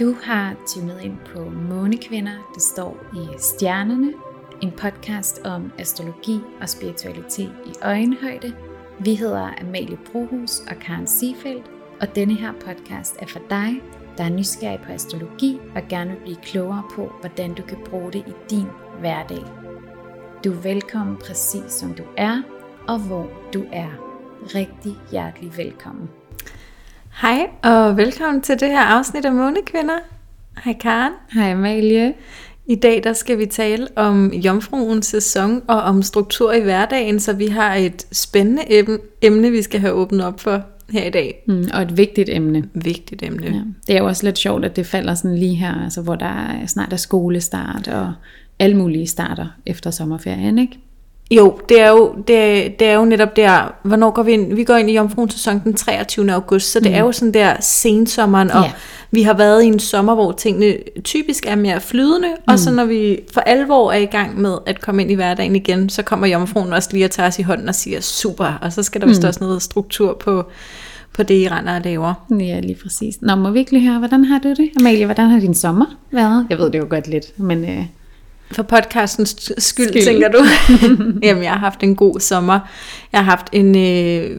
Du har tunet ind på Månekvinder, der står i stjernerne. En podcast om astrologi og spiritualitet i øjenhøjde. Vi hedder Amalie Brohus og Karen Siefeldt, og denne her podcast er for dig, der er nysgerrig på astrologi og gerne vil blive klogere på, hvordan du kan bruge det i din hverdag. Du er velkommen præcis som du er, og hvor du er. Rigtig hjertelig velkommen. Hej og velkommen til det her afsnit af Månekvinder. Hej Karen. Hej Amalie. I dag der skal vi tale om jomfruens sæson og om struktur i hverdagen, så vi har et spændende emne, vi skal have åbnet op for her i dag. Og et vigtigt emne. Vigtigt emne. Ja. Det er jo også lidt sjovt, at det falder sådan lige her, altså, hvor der snart er skolestart og alle mulige starter efter sommerferien, ikke? Jo, det er jo netop der, hvornår går vi ind? Vi går ind i jomfruens sæson den 23. august, så det er jo sådan der sensommeren, og vi har været i en sommer, hvor tingene typisk er mere flydende, og så når vi for alvor er i gang med at komme ind i hverdagen igen, så kommer jomfruen også lige og tager os i hånden og siger super, og så skal der vist også noget struktur på det, I render og laver. Ja, lige præcis. Nå, må vi ikke lige høre, hvordan har du det, Amalie? Hvordan har din sommer været? Jeg ved det jo godt lidt, men... For podcastens skyld, tænker du? Jamen, jeg har haft en god sommer. Jeg har haft en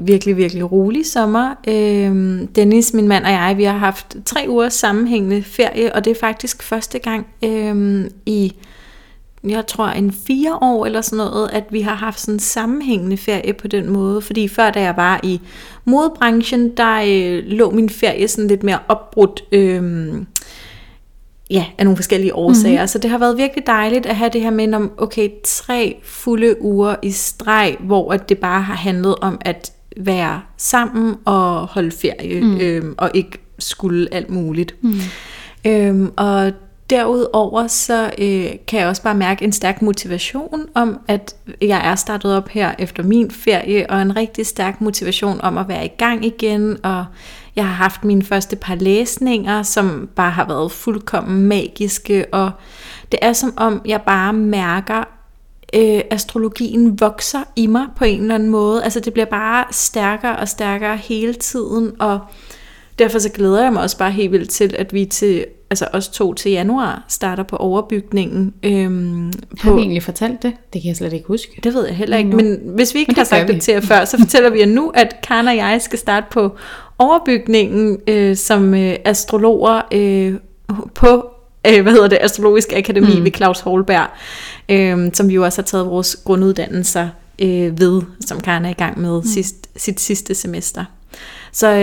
virkelig, virkelig rolig sommer. Dennis, min mand og jeg, vi har haft 3 ugers sammenhængende ferie, og det er faktisk første gang i, jeg tror, en 4 år eller sådan noget, at vi har haft sådan en sammenhængende ferie på den måde. Fordi før, da jeg var i modebranchen, der lå min ferie sådan lidt mere opbrudt, af nogle forskellige årsager. Mm-hmm. Så det har været virkelig dejligt at have det her med om, okay, 3 fulde uger i streg, hvor at det bare har handlet om at være sammen og holde ferie, og ikke skulle alt muligt. Og derudover så kan jeg også bare mærke en stærk motivation om, at jeg er startet op her efter min ferie, og en rigtig stærk motivation om at være i gang igen, og jeg har haft mine første par læsninger, som bare har været fuldkommen magiske, og det er som om, jeg bare mærker, astrologien vokser i mig på en eller anden måde. Altså det bliver bare stærkere og stærkere hele tiden, og derfor så glæder jeg mig også bare helt vildt til, at vi os 2 til januar starter på overbygningen. Har vi egentlig fortalt det? Det kan jeg slet ikke huske. Det ved jeg heller ikke, men hvis vi ikke har sagt det til jer før, så fortæller vi jer nu, at Karen og jeg skal starte på overbygningen som astrologer på Astrologisk Akademi ved Claus Holberg, som vi jo også har taget vores grunduddannelser ved, som Karen er i gang med sit sidste semester. Så...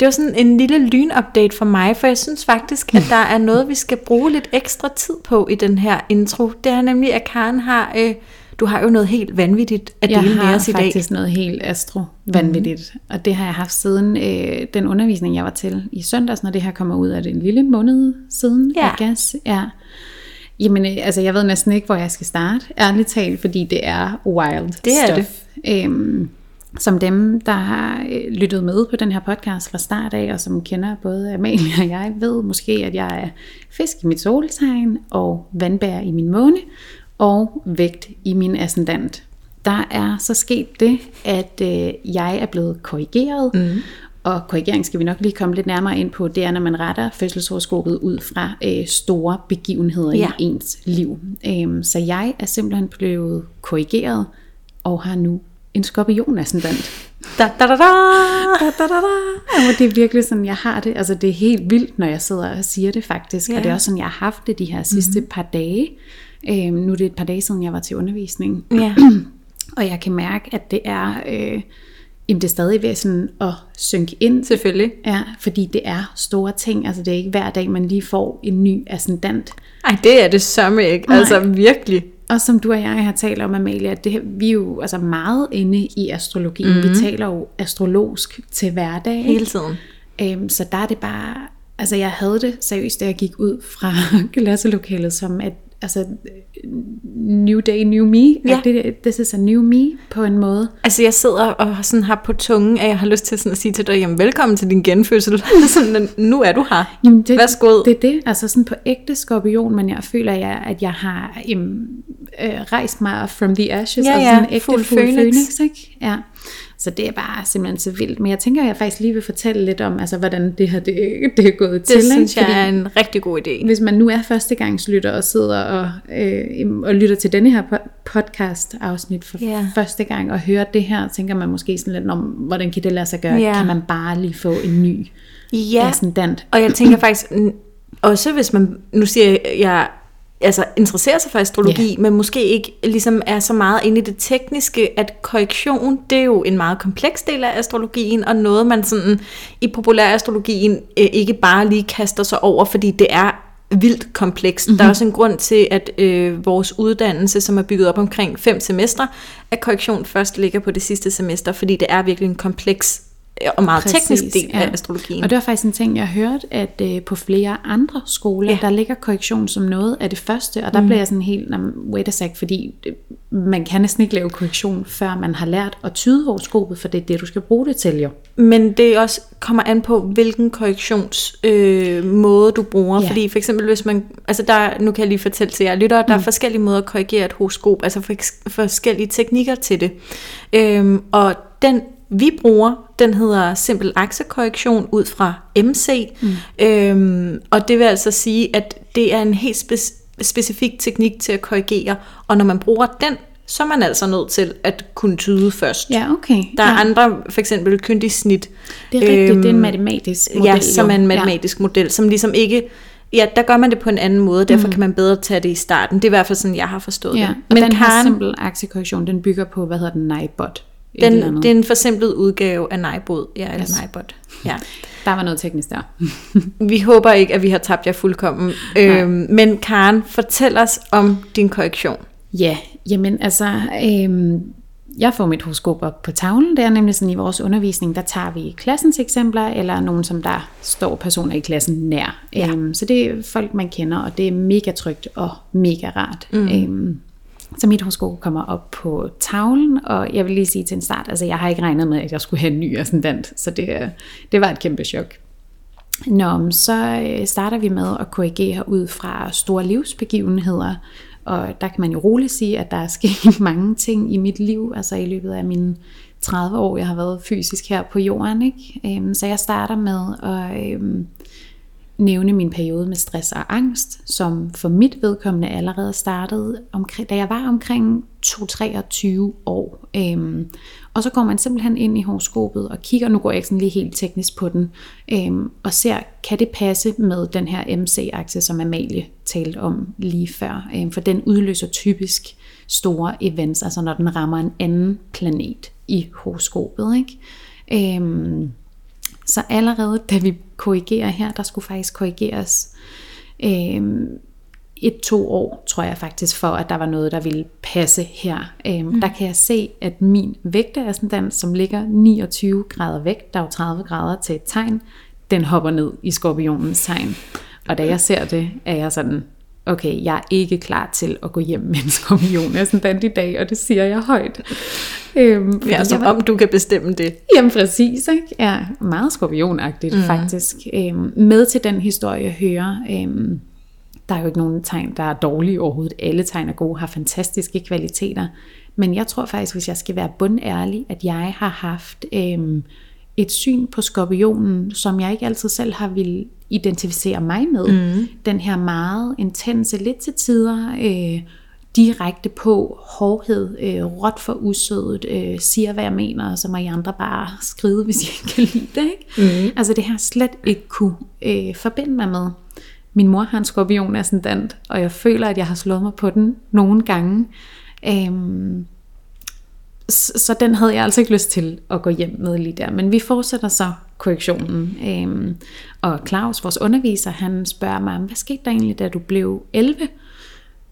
det var sådan en lille lynupdate for mig, for jeg synes faktisk, at der er noget, vi skal bruge lidt ekstra tid på i den her intro. Det er nemlig, at Karen har, du har jo noget helt vanvittigt at dele med os i dag. Jeg har faktisk noget helt astro-vanvittigt, og det har jeg haft siden den undervisning, jeg var til i søndags, når det her kommer ud af det en lille måned siden af GAS. Ja. Jamen, altså jeg ved næsten ikke, hvor jeg skal starte, ærligt talt, fordi det er wild stuff. Det. Som dem, der har lyttet med på den her podcast fra start af, og som kender både Amalie og jeg, ved måske, at jeg er fisk i mit soltegn, og vandbær i min måne, og vægt i min ascendant. Der er så sket det, at jeg er blevet korrigeret, og korrigering skal vi nok lige komme lidt nærmere ind på, det er, når man retter fødselshoroskopet ud fra store begivenheder i ens liv. Så jeg er simpelthen blevet korrigeret, og har nu en skorpion-ascendant. Det er virkelig sådan, jeg har det. Altså, det er helt vildt, når jeg sidder og siger det faktisk. Og det er også sådan, jeg har haft det de her sidste par dage. Nu er det et par dage siden, jeg var til undervisning. Og jeg kan mærke, at det er... det er stadig ved sådan at synke ind. Selvfølgelig. Ja, fordi det er store ting. Altså det er ikke hver dag, man lige får en ny ascendant. Ej, det er det samme, ikke? Nej. Altså virkelig. Og som du og jeg har talt om, Amalie, at det, vi er jo altså meget inde i astrologien. Vi taler jo astrologisk til hverdag. Hele tiden. Så der er det bare... Altså jeg havde det seriøst, da jeg gik ud fra klasselokalet, som at altså new day, new me. Ja. This is a new me på en måde. Altså jeg sidder og sådan har på tungen, at jeg har lyst til sådan at sige til dig, jamen velkommen til din genfødsel. Sådan, nu er du her. Jamen, værsgod. Det er det. Altså sådan på ægte skorpion, men jeg føler, at jeg har rejst mig from the ashes. Og sådan ægte fuld Phoenix. Ikke? Ja. Så det er bare simpelthen så vildt. Men jeg tænker, at jeg faktisk lige vil fortælle lidt om, altså, hvordan det her det er gået til. Det synes jeg er en rigtig god idé. Hvis man nu er førstegangslytter og sidder og lytter til denne her podcast-afsnit for første gang og hører det her, tænker man måske sådan lidt om, hvordan kan det lade sig gøre? Yeah. Kan man bare lige få en ny ascendant? Og jeg tænker faktisk, også hvis man, nu siger jeg, altså interesserer sig for astrologi, men måske ikke ligesom er så meget inde i det tekniske, at korrektion, det er jo en meget kompleks del af astrologien, og noget man sådan i populær-astrologien ikke bare lige kaster sig over, fordi det er vildt komplekst. Mm-hmm. Der er også en grund til, at vores uddannelse, som er bygget op omkring 5 semestre, at korrektion først ligger på det sidste semester, fordi det er virkelig en kompleks og meget teknisk del af astrologien. Og det var faktisk en ting, jeg hørte, at på flere andre skoler, der ligger korrektion som noget af det første, og der blev jeg sådan helt, wait a sec, fordi man kan næsten ikke lave korrektion, før man har lært at tyde horoskopet, for det er det, du skal bruge det til jo. Men det også kommer an på, hvilken korrektionsmåde du bruger, fordi for eksempel, hvis man, altså der, nu kan jeg lige fortælle til jer lyttere, der er forskellige måder at korrigere et horoskop, altså forskellige teknikker til det. Og den vi bruger, den hedder simpel aksekorrektion ud fra MC, og det vil altså sige, at det er en helt specifik teknik til at korrigere, og når man bruger den, så er man altså nødt til at kunne tyde først. Ja, okay. Der er andre, for eksempel kyndig snit. Det er rigtigt, det er en matematisk model. Ja, som er en matematisk model, som ligesom ikke... Ja, der gør man det på en anden måde, derfor kan man bedre tage det i starten. Det er i hvert fald sådan, jeg har forstået det. Og men den her simpel aksekorrektion, den bygger på, hvad hedder den, Naibot? Det er en forsimplet udgave af Naibot. Ja. Der var noget teknisk der. Vi håber ikke, at vi har tabt jer fuldkommen. Men Karen, fortæl os om din korrektion. Ja, jamen altså... Jeg får mit horoskop op på tavlen. Det er nemlig sådan, i vores undervisning, der tager vi klassens eksempler, eller nogen, som der står personer i klassen nær. Så det er folk, man kender, og det er mega trygt og mega rart. Så mit horoskop kommer op på tavlen, og jeg vil lige sige til en start, altså jeg har ikke regnet med, at jeg skulle have en ny ascendant, så det var et kæmpe chok. Nå, så starter vi med at korrigere ud fra store livsbegivenheder, og der kan man jo roligt sige, at der er sket mange ting i mit liv, altså i løbet af mine 30 år, jeg har været fysisk her på jorden, ikke? Så jeg starter med at nævne min periode med stress og angst, som for mit vedkommende allerede startede, da jeg var omkring 23 år. Og så går man simpelthen ind i horoskopet og kigger, nu går jeg sådan lige helt teknisk på den, og ser, kan det passe med den her MC-akse, som Amalie talte om lige før. For den udløser typisk store events, altså når den rammer en anden planet i horoskopet, ikke? Så allerede da vi korrigerer her, der skulle faktisk korrigeres 1-2 år, tror jeg faktisk, for at der var noget, der ville passe her. Der kan jeg se, at min vægteascendant, som ligger 29 grader væk, der er jo 30 grader til et tegn, den hopper ned i skorpionens tegn. Og da jeg ser det, er jeg sådan... okay, jeg er ikke klar til at gå hjem med en skorpionascendant i dag, og det siger jeg højt. Om du kan bestemme det. Jamen præcis, ikke? Ja, meget skorpionagtigt faktisk. Med til den historie hører, der er jo ikke nogen tegn, der er dårlige overhovedet. Alle tegn er gode, har fantastiske kvaliteter. Men jeg tror faktisk, hvis jeg skal være bundærlig, at jeg har haft et syn på skorpionen, som jeg ikke altid selv har ville identificere mig med. Den her meget intense, lidt til tider direkte på hårdhed, råt for usødet, siger hvad jeg mener, og så må I andre bare skride, hvis I ikke kan lide det, ikke? Altså det her slet ikke kunne forbinde mig med. Min mor har en skorpionascendant, og jeg føler, at jeg har slået mig på den nogle gange. Så den havde jeg altså ikke lyst til at gå hjem med lige der. Men vi fortsætter så korrektionen. Og Claus, vores underviser, han spørger mig, hvad skete der egentlig, da du blev 11?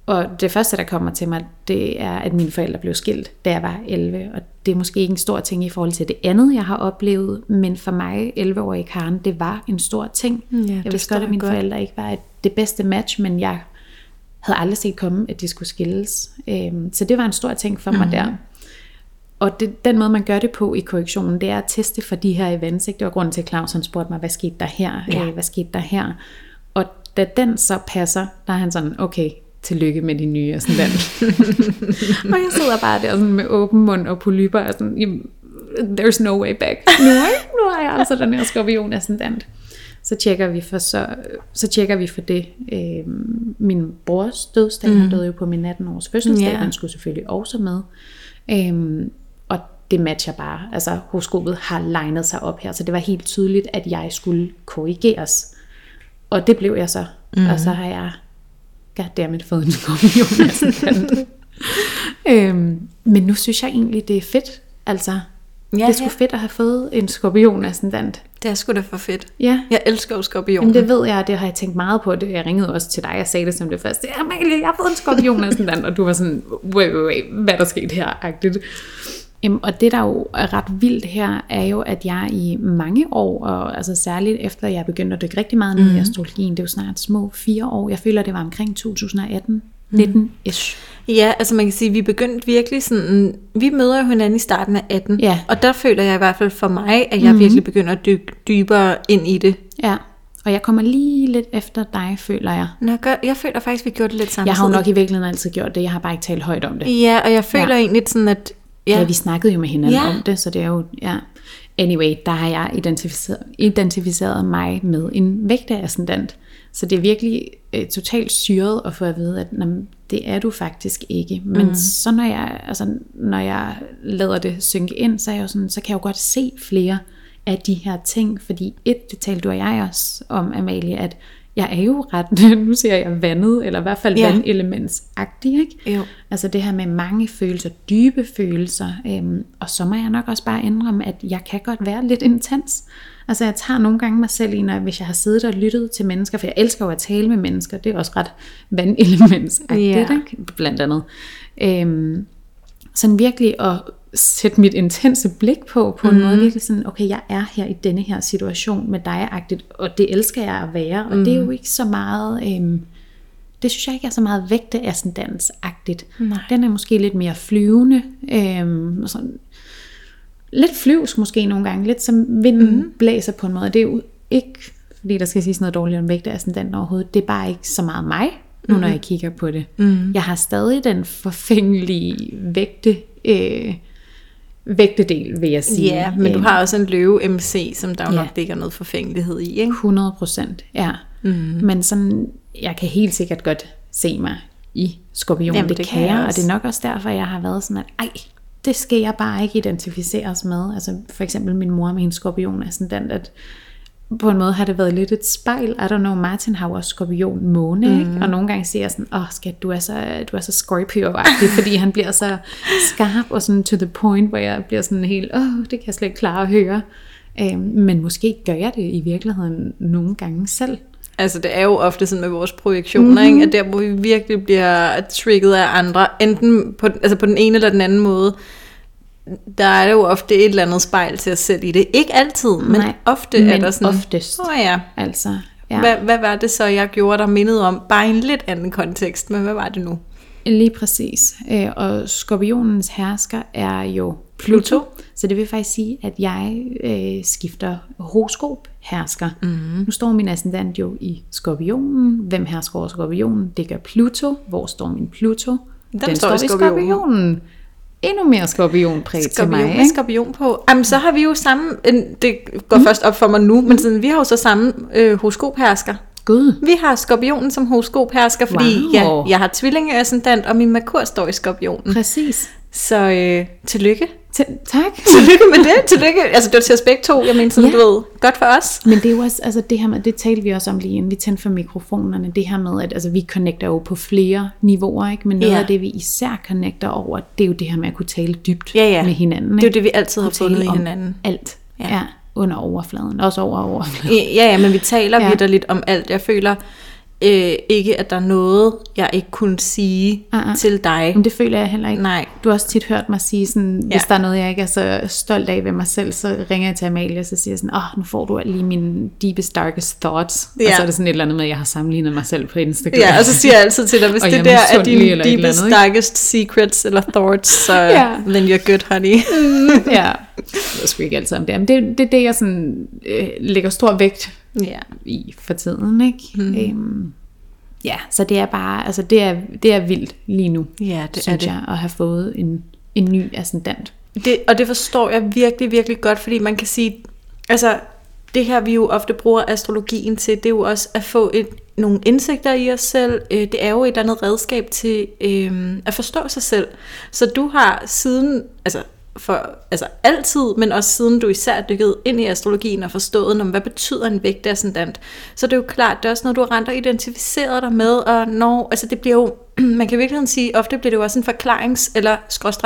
Og det første, der kommer til mig, det er, at mine forældre blev skilt, da jeg var 11. Og det er måske ikke en stor ting i forhold til det andet, jeg har oplevet. Men for mig, 11-årige Karen, det var en stor ting. Ja, jeg vidste godt, at mine forældre ikke var det bedste match, men jeg havde aldrig set komme, at de skulle skilles. Så det var en stor ting for mig der. Og den måde, man gør det på i korrektionen, det er at teste for de her events. Ikke? Det var grunden til, at Claus spurgte mig, hvad skete der her? Hvad skete der her? Og da den så passer, der er han sådan, okay, tillykke med de nye og sådan der. Og jeg sidder bare der sådan med åben mund og polyper og sådan, there's no way back. Nu er jeg altså den her skorpion ascendant. Så tjekker vi for det. Min brors dødsdag, han døde jo på min 18-års fødselsdag, den skulle selvfølgelig også med. Og det matcher bare. Altså horoskopet har lignet sig op her, så det var helt tydeligt, at jeg skulle korrigeres. Og det blev jeg så. Og så har jeg goddammit fået en skorpion ascendant. Men nu synes jeg egentlig, det er fedt. Altså, det er sgu fedt at have fået en skorpion ascendant. Det er sgu da for fedt. Ja. Jeg elsker jo skorpionen. Jamen det ved jeg, det har jeg tænkt meget på. Jeg ringede også til dig, jeg sagde det som det første. Amalie, jeg har fået en skorpion ascendant. Og du var sådan, wait, hvad der skete her-agtigt. Og det der jo er ret vildt her, er jo, at jeg i mange år, og altså særligt efter jeg begyndte at dykke rigtig meget ned i astrologien, det er jo snart små 4 år. Jeg føler, det var omkring 2018. 19-ish. Ja, altså man kan sige, vi begyndte virkelig sådan, vi møder jo hinanden i starten af 18, og der føler jeg i hvert fald for mig, at jeg virkelig begynder at dykke dybere ind i det. Ja, og jeg kommer lige lidt efter dig, føler jeg. Jeg føler faktisk, vi gjorde det lidt samtidig. Jeg har jo nok i virkeligheden altid gjort det, jeg har bare ikke talt højt om det. Ja, og jeg føler egentlig sådan, at... Ja, vi snakkede jo med hinanden om det, så det er jo... Ja. Anyway, der har jeg identificeret mig med en vægteascendant. Så det er virkelig totalt syret at få at vide, at det er du faktisk ikke. Men så når jeg lader det synke ind, så er jeg jo sådan, så kan jeg jo godt se flere af de her ting. Fordi det talte du og jeg også om, Amalie, at jeg er jo ret, nu ser jeg vandet, eller i hvert fald vandelementsagtig, ikke? Jo. Altså det her med mange følelser, dybe følelser, og så må jeg nok også bare indrømme, at jeg kan godt være lidt intens. Altså jeg tager nogle gange mig selv i, hvis jeg har siddet og lyttet til mennesker, for jeg elsker jo at tale med mennesker, det er også ret vandelementsagtigt, ikke? Blandt andet. Sådan virkelig at sætte mit intense blik på en måde, virkelig sådan, okay, jeg er her i denne her situation med dig-agtigt, og det elsker jeg at være, og det er jo ikke så meget, det synes jeg ikke er så meget vægteascendans-agtigt. Den er måske lidt mere flyvende, sådan, lidt flyvsk måske nogle gange, lidt som vinden blæser på en måde, det er jo ikke, fordi der skal siges noget dårligt om vægteascendanten overhovedet, det er bare ikke så meget mig, nu når jeg kigger på det. Jeg har stadig den forfængelige vægtedel, vil jeg sige. Ja, men du har også en løve-MC, som der jo nok ligger noget forfængelighed i, ikke? 100%, ja. Men sådan, jeg kan helt sikkert godt se mig i skorpion. Jamen, det kan jeg, og det er nok også derfor, jeg har været sådan, at det skal jeg bare ikke identificeres med. Altså for eksempel min mor med en skorpion er sådan den, at på en måde har det været lidt et spejl. I don't know, Martin har jo også skorpion måne, ikke? Og nogle gange siger jeg sådan, skat, du er så Scorpio-agtig, fordi han bliver så skarp og sådan to the point, hvor jeg bliver sådan helt, det kan jeg slet ikke klare at høre. Men måske gør jeg det i virkeligheden nogle gange selv. Altså det er jo ofte sådan med vores projektioner, ikke? At der hvor vi virkelig bliver trigget af andre, enten på den ene eller den anden måde, der er det jo ofte et eller andet spejl til os selv i det. Ikke altid, men ofte men er der sådan... oftest. Altså, ja. Hvad var det så, jeg gjorde, der mindede om? Bare en lidt anden kontekst, men hvad var det nu? Lige præcis. Og skorpionens hersker er jo Pluto. Så det vil faktisk sige, at jeg skifter horoskop-hersker. Nu står min ascendant jo i skorpionen. Hvem hersker over skorpionen? Det gør Pluto. Hvor står min Pluto? Den står i skorpionen. Endnu mere skorpionpræg til mig. Skorpion med skorpion på. Jamen, så har vi jo samme, det går først op for mig nu, men sådan, vi har jo så samme horoskophersker. God. Vi har skorpionen som horoskophersker, fordi jeg har tvillingeascendant, og min Merkur står i skorpionen. Præcis. Så tillykke. Tak. Tillykke med det. Tillykke. Altså det var til os begge to. Jeg mener sådan, du ved, godt for os. Men det er jo også, altså det her med, det talte vi også om lige inden vi tændte for mikrofonerne, det her med, at altså, vi connecter jo på flere niveauer, ikke? Men noget af det, vi især connecter over, det er jo det her med at kunne tale dybt med hinanden. Ikke? Det er jo det, vi altid har fundet i hinanden. Alt. Ja. Under overfladen. Også over overfladen. Ja, men vi taler vitterligt om alt. Jeg føler... ikke at der er noget jeg ikke kunne sige til dig. Men det føler jeg heller ikke. Nej. Du har også tit hørt mig sige sådan, hvis der er noget jeg ikke er så stolt af ved mig selv, så ringer jeg til Amalie og så siger jeg sådan, nu får du lige mine deepest darkest thoughts. Og så er det sådan et eller andet med at jeg har sammenlignet mig selv på Instagram. Ja, og så siger jeg altid til dig, hvis det der er dine deepest darkest secrets eller thoughts, så then you're good, honey. Ja. Det er sgu ikke altid om det. Men det er det jeg sådan lægger stor vægt i for tiden, ikke? Så det er bare, altså det er vildt lige nu, synes jeg, at have fået en ny ascendant. Og det forstår jeg virkelig, virkelig godt, fordi man kan sige, altså det her vi jo ofte bruger astrologien til, det er jo også at få nogle indsigter i os selv. Det er jo et eller andet redskab til at forstå sig selv. Så du har siden, altså altid, men også siden du især dykket ind i astrologien og forstået, hvad betyder en vægtascendant. Så det er jo klart, det er også noget, du har rendt og identificeret dig med, og når, altså det bliver jo, man kan virkelig sige, ofte bliver det jo også en forklarings- eller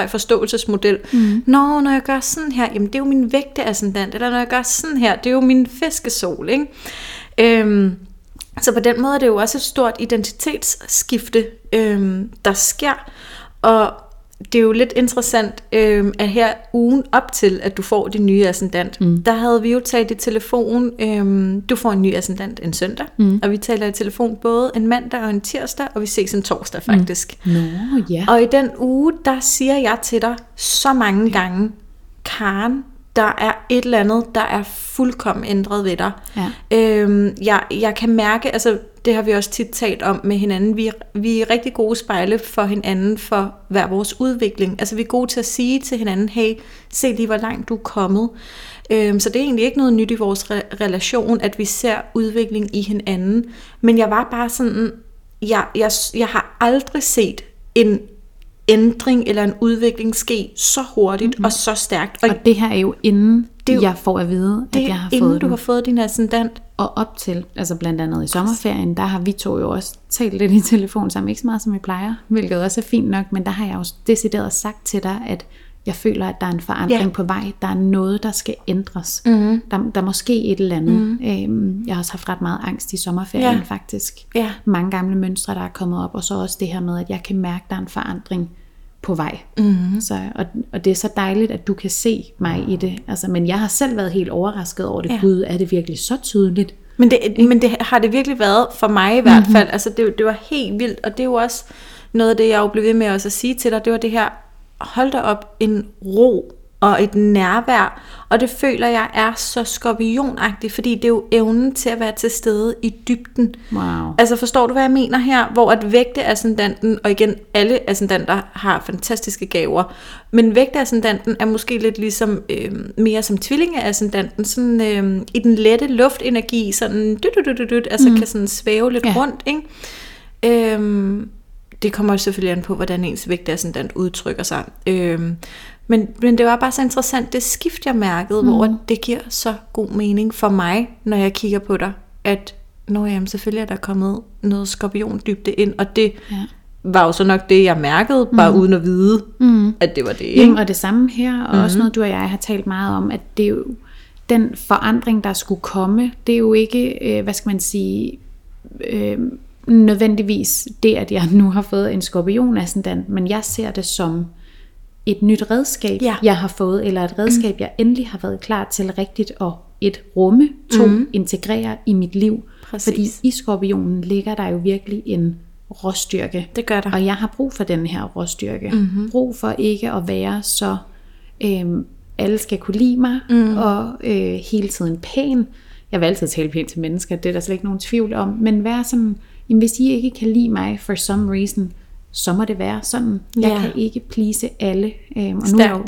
forståelsesmodel. Mm. Når jeg gør sådan her, jamen det er jo min vægteascendant, eller når jeg gør sådan her, det er jo min fiskesol, ikke? Så på den måde er det jo også et stort identitetsskifte, der sker, og det er jo lidt interessant, at her ugen op til, at du får din nye ascendant, der havde vi jo talt i telefon, du får en ny ascendant en søndag, og vi taler i telefon både en mandag og en tirsdag, og vi ses en torsdag faktisk. Og i den uge, der siger jeg til dig så mange gange, Karen, der er et eller andet, der er fuldkommen ændret ved dig. Ja. Jeg kan mærke, altså det har vi også tit talt om med hinanden, vi er rigtig gode spejle for hinanden for hver vores udvikling. Altså vi er gode til at sige til hinanden, hey, se lige hvor langt du er kommet. Så det er egentlig ikke noget nyt i vores relation, at vi ser udvikling i hinanden. Men jeg var bare sådan, jeg har aldrig set en ændring eller en udvikling ske så hurtigt og så stærkt. Og det her er jo inden jeg får at vide, at jeg har fået inden du har fået din ascendant. Og op til, altså blandt andet i sommerferien, der har vi to jo også talt lidt i telefon sammen, ikke så meget som vi plejer, hvilket også er fint nok, men der har jeg jo decideret sagt til dig, at jeg føler, at der er en forandring på vej, der er noget, der skal ændres. Der må ske et eller andet. Jeg har også haft ret meget angst i sommerferien faktisk. Mange gamle mønstre, der er kommet op, og så også det her med, at jeg kan mærke, at der er en forandring på vej. Så, og det er så dejligt, at du kan se mig i det. Altså, men jeg har selv været helt overrasket over det. Gud, er det virkelig så tydeligt? Men det har det virkelig været for mig i hvert fald. Altså, det var helt vildt, og det er jo også noget af det, jeg jo blev ved med også at sige til dig, det var det her, hold da op, en ro og et nærvær, og det føler jeg er så skorpionagtigt, fordi det er jo evnen til at være til stede i dybden. Wow. Altså forstår du, hvad jeg mener her? Hvor at vægteascendanten, og igen, alle ascendanter har fantastiske gaver, men vægteascendanten er måske lidt ligesom, mere som tvillingeascendanten, sådan i den lette luftenergi, sådan kan sådan svæve lidt rundt, ikke? Det kommer også selvfølgelig an på, hvordan ens vægteascendant udtrykker sig. Men det var bare så interessant, det skift jeg mærkede, hvor det giver så god mening for mig, når jeg kigger på dig, at selvfølgelig er der kommet noget skorpiondybde ind, og det var jo så nok det, jeg mærkede, bare uden at vide, at det var det. Ikke? Og det samme her, og også noget, du og jeg har talt meget om, at det er jo den forandring, der skulle komme, det er jo ikke, hvad skal man sige... nødvendigvis det, at jeg nu har fået en skorpionascendant, men jeg ser det som et nyt redskab, jeg har fået, eller et redskab, jeg endelig har været klar til rigtigt at rumme, integrere i mit liv. Præcis. Fordi i skorpionen ligger der jo virkelig en råstyrke. Det gør der. Og jeg har brug for den her råstyrke. Brug for ikke at være så, alle skal kunne lide mig, og hele tiden pæn. Jeg vil altid tale pænt til mennesker, det er der slet ikke nogen tvivl om, men være sådan, jamen, hvis I ikke kan lide mig for some reason, så må det være sådan. Jeg kan ikke please alle. Og nu er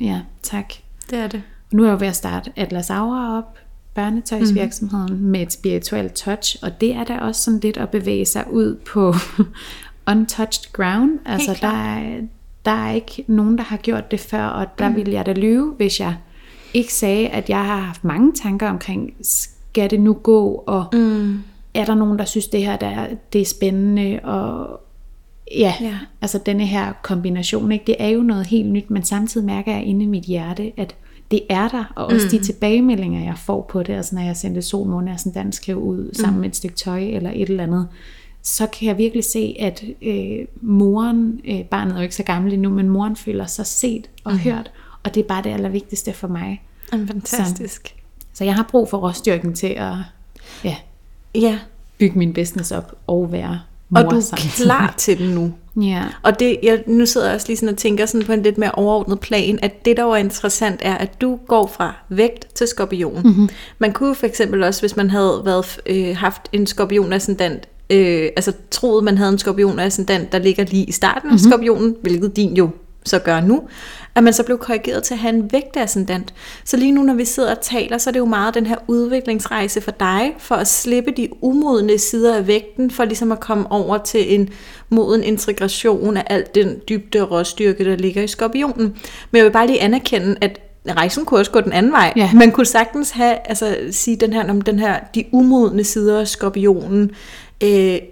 jeg jo, tak. Det er det. Og nu er jeg jo ved at starte Atlas Aura op, børnetøjsvirksomheden, med et spirituelt touch, og det er da også sådan lidt at bevæge sig ud på untouched ground. Altså der er ikke nogen, der har gjort det før, og der ville jeg da lyve, hvis jeg ikke sagde, at jeg har haft mange tanker omkring, skal det nu gå, og er der nogen, der synes, det her det er spændende, og altså denne her kombination, ikke? Det er jo noget helt nyt, men samtidig mærker jeg inde i mit hjerte, at det er der, og også de tilbagemeldinger, jeg får på det, altså når jeg sendte Sol, Måne og sådan dansk skriv ud, sammen med et stykke tøj, eller et eller andet, så kan jeg virkelig se, at moren, barnet er jo ikke så gammel endnu, men moren føler sig set og hørt, og det er bare det allervigtigste for mig. Fantastisk. Så jeg har brug for råstyrken til at bygge min business op og være mor. Og du er klar til det nu. Og det, nu sidder jeg også lige sådan og tænker sådan på en lidt mere overordnet plan, at det der var interessant er, at du går fra vægt til skorpion. Man kunne for eksempel også, hvis man havde været, haft en skorpionascendant, troede man havde en skorpionascendant, der ligger lige i starten af skorpionen, hvilket din jo så gør nu, at man så blev korrigeret til at have en vægtascendant. Så lige nu, når vi sidder og taler, så er det jo meget den her udviklingsrejse for dig, for at slippe de umodne sider af vægten, for ligesom at komme over til en moden integration af al den dybde og råstyrke, der ligger i skorpionen. Men jeg vil bare lige anerkende, at rejsen kunne også gå den anden vej. Ja. Man kunne sagtens have, altså sige den her, de umodne sider af skorpionen,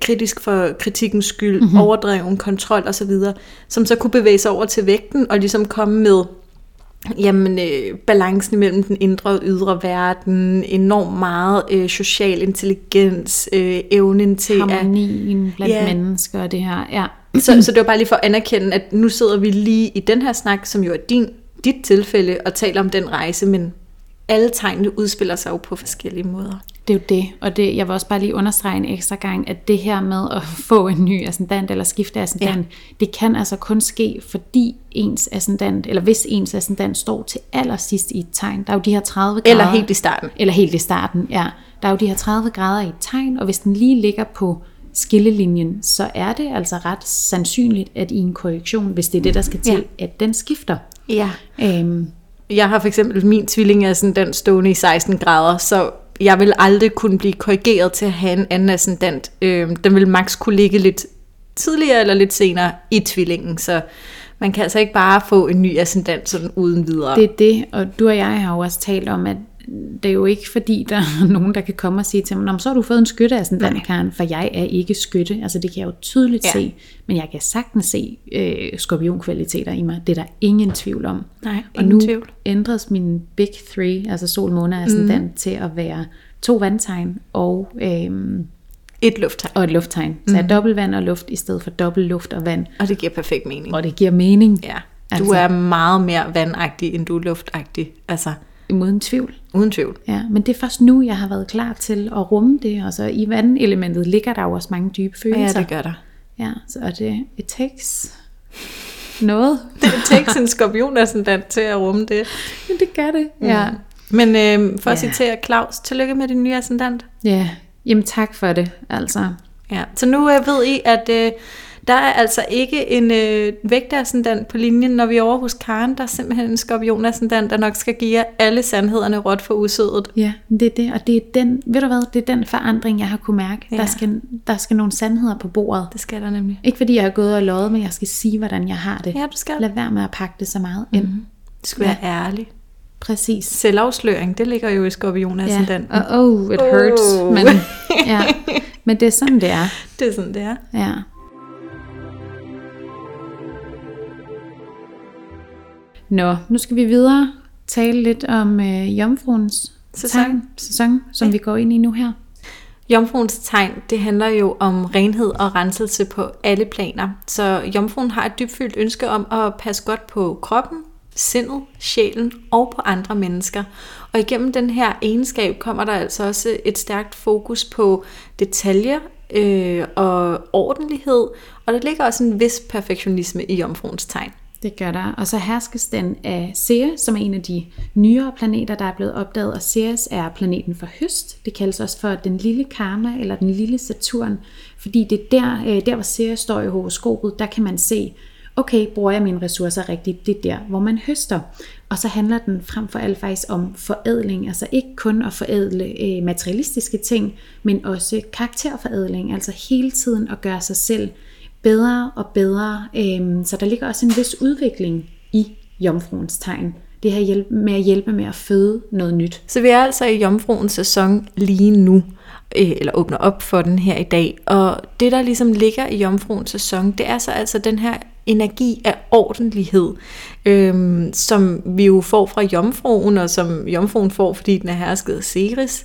kritisk for kritikkens skyld, overdreven, kontrol osv., som så kunne bevæge sig over til vægten og ligesom komme med balancen mellem den indre og ydre verden, enormt meget social intelligens, evnen til harmonien at, blandt mennesker og det her. Ja. Så det var bare lige for at anerkende, at nu sidder vi lige i den her snak, som jo er dit tilfælde, og taler om den rejse, men alle tegnene udspiller sig jo på forskellige måder. Det er jo det, og det, jeg vil også bare lige understrege en ekstra gang, at det her med at få en ny ascendant eller skifte ascendant, det kan altså kun ske, fordi ens ascendant, eller hvis ens ascendant står til allersidst i et tegn. Der er jo de her 30 grader. Eller helt i starten. Ja. Der er jo de her 30 grader i et tegn, og hvis den lige ligger på skillelinjen, så er det altså ret sandsynligt, at i en korrektion, hvis det er det, der skal til, at den skifter. Ja. Jeg har for eksempel min tvillingascendant stående i 16 grader, så jeg vil aldrig kunne blive korrigeret til at have en anden ascendant. Den vil max kunne ligge lidt tidligere eller lidt senere i tvillingen, så man kan altså ikke bare få en ny ascendant sådan uden videre. Det er det, og du og jeg har jo også talt om, at det er jo ikke fordi, der er nogen, der kan komme og sige til mig, så har du fået en skytteascendant, Karen, for jeg er ikke skytte. Altså det kan jeg jo tydeligt se, men jeg kan sagtens se skorpionkvaliteter i mig. Det er der ingen tvivl om. Nej, og nu ændres min big three, altså sol, måne og ascendant, til at være 2 vandtegn og et lufttegn. Så er dobbelt vand og luft i stedet for dobbelt luft og vand. Og det giver perfekt mening. Ja, altså, du er meget mere vandagtig, end du er luftagtig. Altså uden tvivl. Ja, men det er først nu, jeg har været klar til at rumme det, og så i vandelementet ligger der jo også mange dybe følelser. Ja, det gør der. Ja, så er det it takes noget. Det takes en skorpionascendant til at rumme det. Men det gør det, ja. Men for at citere Claus, tillykke med din nye ascendant. Ja, jamen tak for det, altså. Ja, så nu ved I, at der er altså ikke en vægtascendant på linjen, når vi er over hos Karen. Der er simpelthen en skorpionascendant, der nok skal give jer alle sandhederne råt for usødet. Ja, det er det. Og det er den, ved du hvad, det er den forandring, jeg har kunne mærke. Ja. Der skal nogle sandheder på bordet. Det skal der nemlig. Ikke fordi jeg har gået og løjet, men jeg skal sige, hvordan jeg har det. Ja, du skal. Lad være med at pakke det så meget ind. Du skal være ærlig. Præcis. Selvafsløring, det ligger jo i skorpionascendanten. Ja, og it hurts. Men, men det er sådan, det er. Ja. Nå, nu skal vi videre tale lidt om jomfruens sæson, som vi går ind i nu her. Jomfruens tegn, det handler jo om renhed og renselse på alle planer. Så jomfruen har et dybfølt ønske om at passe godt på kroppen, sindet, sjælen og på andre mennesker. Og igennem den her egenskab kommer der altså også et stærkt fokus på detaljer og ordenlighed. Og der ligger også en vis perfektionisme i jomfruens tegn. Det gør der. Og så herskes den af Ceres, som er en af de nyere planeter, der er blevet opdaget. Og Ceres er planeten for høst. Det kaldes også for den lille Karma eller den lille Saturn. Fordi det er der hvor Ceres står i horoskopet, der kan man se, okay, bruger jeg mine ressourcer rigtigt? Det er der, hvor man høster. Og så handler den frem for alt faktisk om forædling. Altså ikke kun at forædle materialistiske ting, men også karakterforædling. Altså hele tiden at gøre sig selv bedre og bedre, så der ligger også en vis udvikling i jomfruens tegn. Det her med at hjælpe med at føde noget nyt. Så vi er altså i jomfruens sæson lige nu, eller åbner op for den her i dag, og det der ligesom ligger i jomfruens sæson, det er så altså den her energi af ordentlighed, som vi jo får fra jomfruen, og som jomfruen får, fordi den er hersket af Ceres,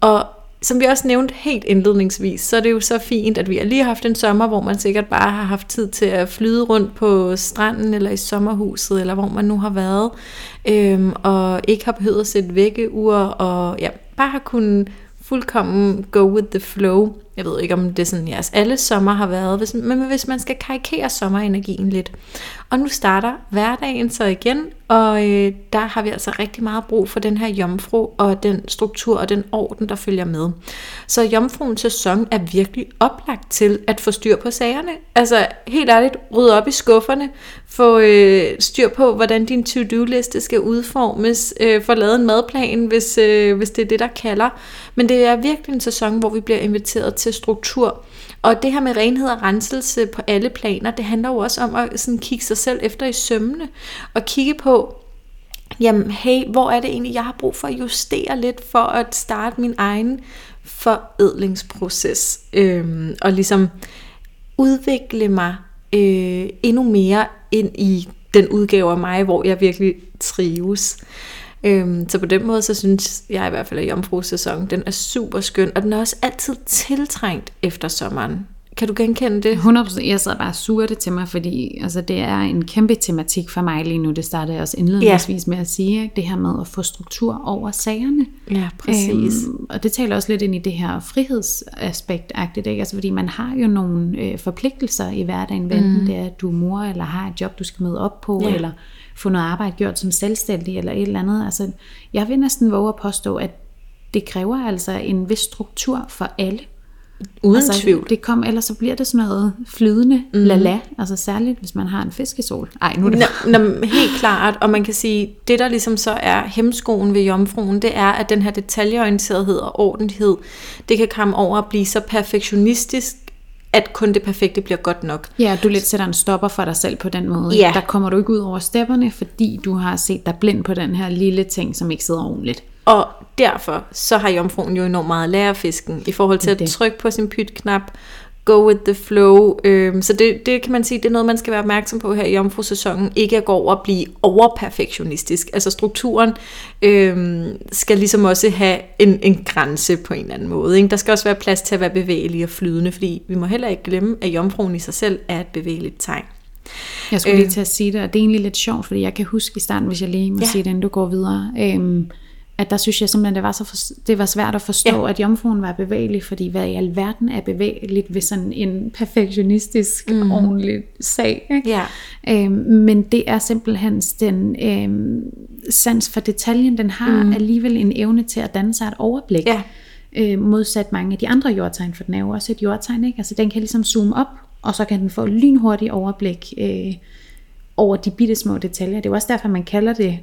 og som vi også nævnte helt indledningsvis, så er det jo så fint, at vi har lige haft en sommer, hvor man sikkert bare har haft tid til at flyde rundt på stranden, eller i sommerhuset, eller hvor man nu har været, og ikke har behøvet at sætte vækkeure, og bare har kunnet fuldkommen go with the flow, Jeg ved ikke, om det er sådan, jeres alle sommer har været, men hvis man skal karikere sommerenergien lidt. Og nu starter hverdagen så igen, og der har vi altså rigtig meget brug for den her jomfru, og den struktur og den orden, der følger med. Så jomfruens sæson er virkelig oplagt til at få styr på sagerne. Altså helt ærligt, rydde op i skufferne, få styr på, hvordan din to-do-liste skal udformes, få lavet en madplan, hvis det er det, der kalder. Men det er virkelig en sæson, hvor vi bliver inviteret til struktur. Og det her med renhed og renselse på alle planer, det handler jo også om at sådan kigge sig selv efter i sømmene, og kigge på, jamen hey, hvor er det egentlig, jeg har brug for at justere lidt, for at starte min egen forædlingsproces, og ligesom udvikle mig endnu mere ind i den udgave af mig, hvor jeg virkelig trives. Så på den måde, så synes jeg i hvert fald, at jomfru-sæsonen, den er super skøn, og den er også altid tiltrængt efter sommeren. Kan du genkende det? 100%. Jeg sad bare og surte til mig, fordi altså, det er en kæmpe tematik for mig lige nu. Det startede jeg også indledningsvis med at sige, ikke? Det her med at få struktur over sagerne. Ja, præcis. Og det taler også lidt ind i det her frihedsaspekt-agtigt, ikke? Altså, fordi man har jo nogle forpligtelser i hverdagen, enten det er, at du er mor, eller har et job, du skal møde op på, eller få noget arbejde gjort som selvstændig, eller et eller andet. Altså, jeg vil næsten våge at påstå, at det kræver altså en vis struktur for alle. Uden altså, tvivl. Ellers så bliver det sådan noget flydende lala, altså særligt hvis man har en fiskesol. Ej, nu er det... Nå, helt klart, og man kan sige, det der ligesom så er hemskoen ved jomfruen, det er, at den her detaljeorienterethed og ordentlighed, det kan komme over at blive så perfektionistisk, at kun det perfekte bliver godt nok. Ja, du lidt sætter en stopper for dig selv på den måde. Ja. Der kommer du ikke ud over stepperne, fordi du har set dig blind på den her lille ting, som ikke sidder ordentligt. Og derfor så har jomfruen jo enormt meget lærerfisken i forhold til at trykke på sin pytknap, go with the flow. Så det kan man sige, det er noget, man skal være opmærksom på her i jomfrusæsonen. Ikke at gå over og blive overperfektionistisk. Altså strukturen skal ligesom også have en grænse på en eller anden måde, ikke? Der skal også være plads til at være bevægelig og flydende, fordi vi må heller ikke glemme, at jomfruen i sig selv er et bevægeligt tegn. Jeg skulle lige til at sige det, og det er egentlig lidt sjovt, fordi jeg kan huske i starten, hvis jeg lige må sige det, inden du går videre... at der synes jeg simpelthen, det var svært at forstå, at jomfruen var bevægelig, fordi hvad i alverden er bevægeligt ved sådan en perfektionistisk, ordentlig sag, ikke? Ja. Men det er simpelthen den sans for detaljen, den har alligevel en evne til at danne sig et overblik, modsat mange af de andre jordtegn, for den er jo også et jordtegn, ikke? Altså den kan ligesom zoome op, og så kan den få lynhurtigt overblik, over de bitte små detaljer. Det er også derfor, man kalder det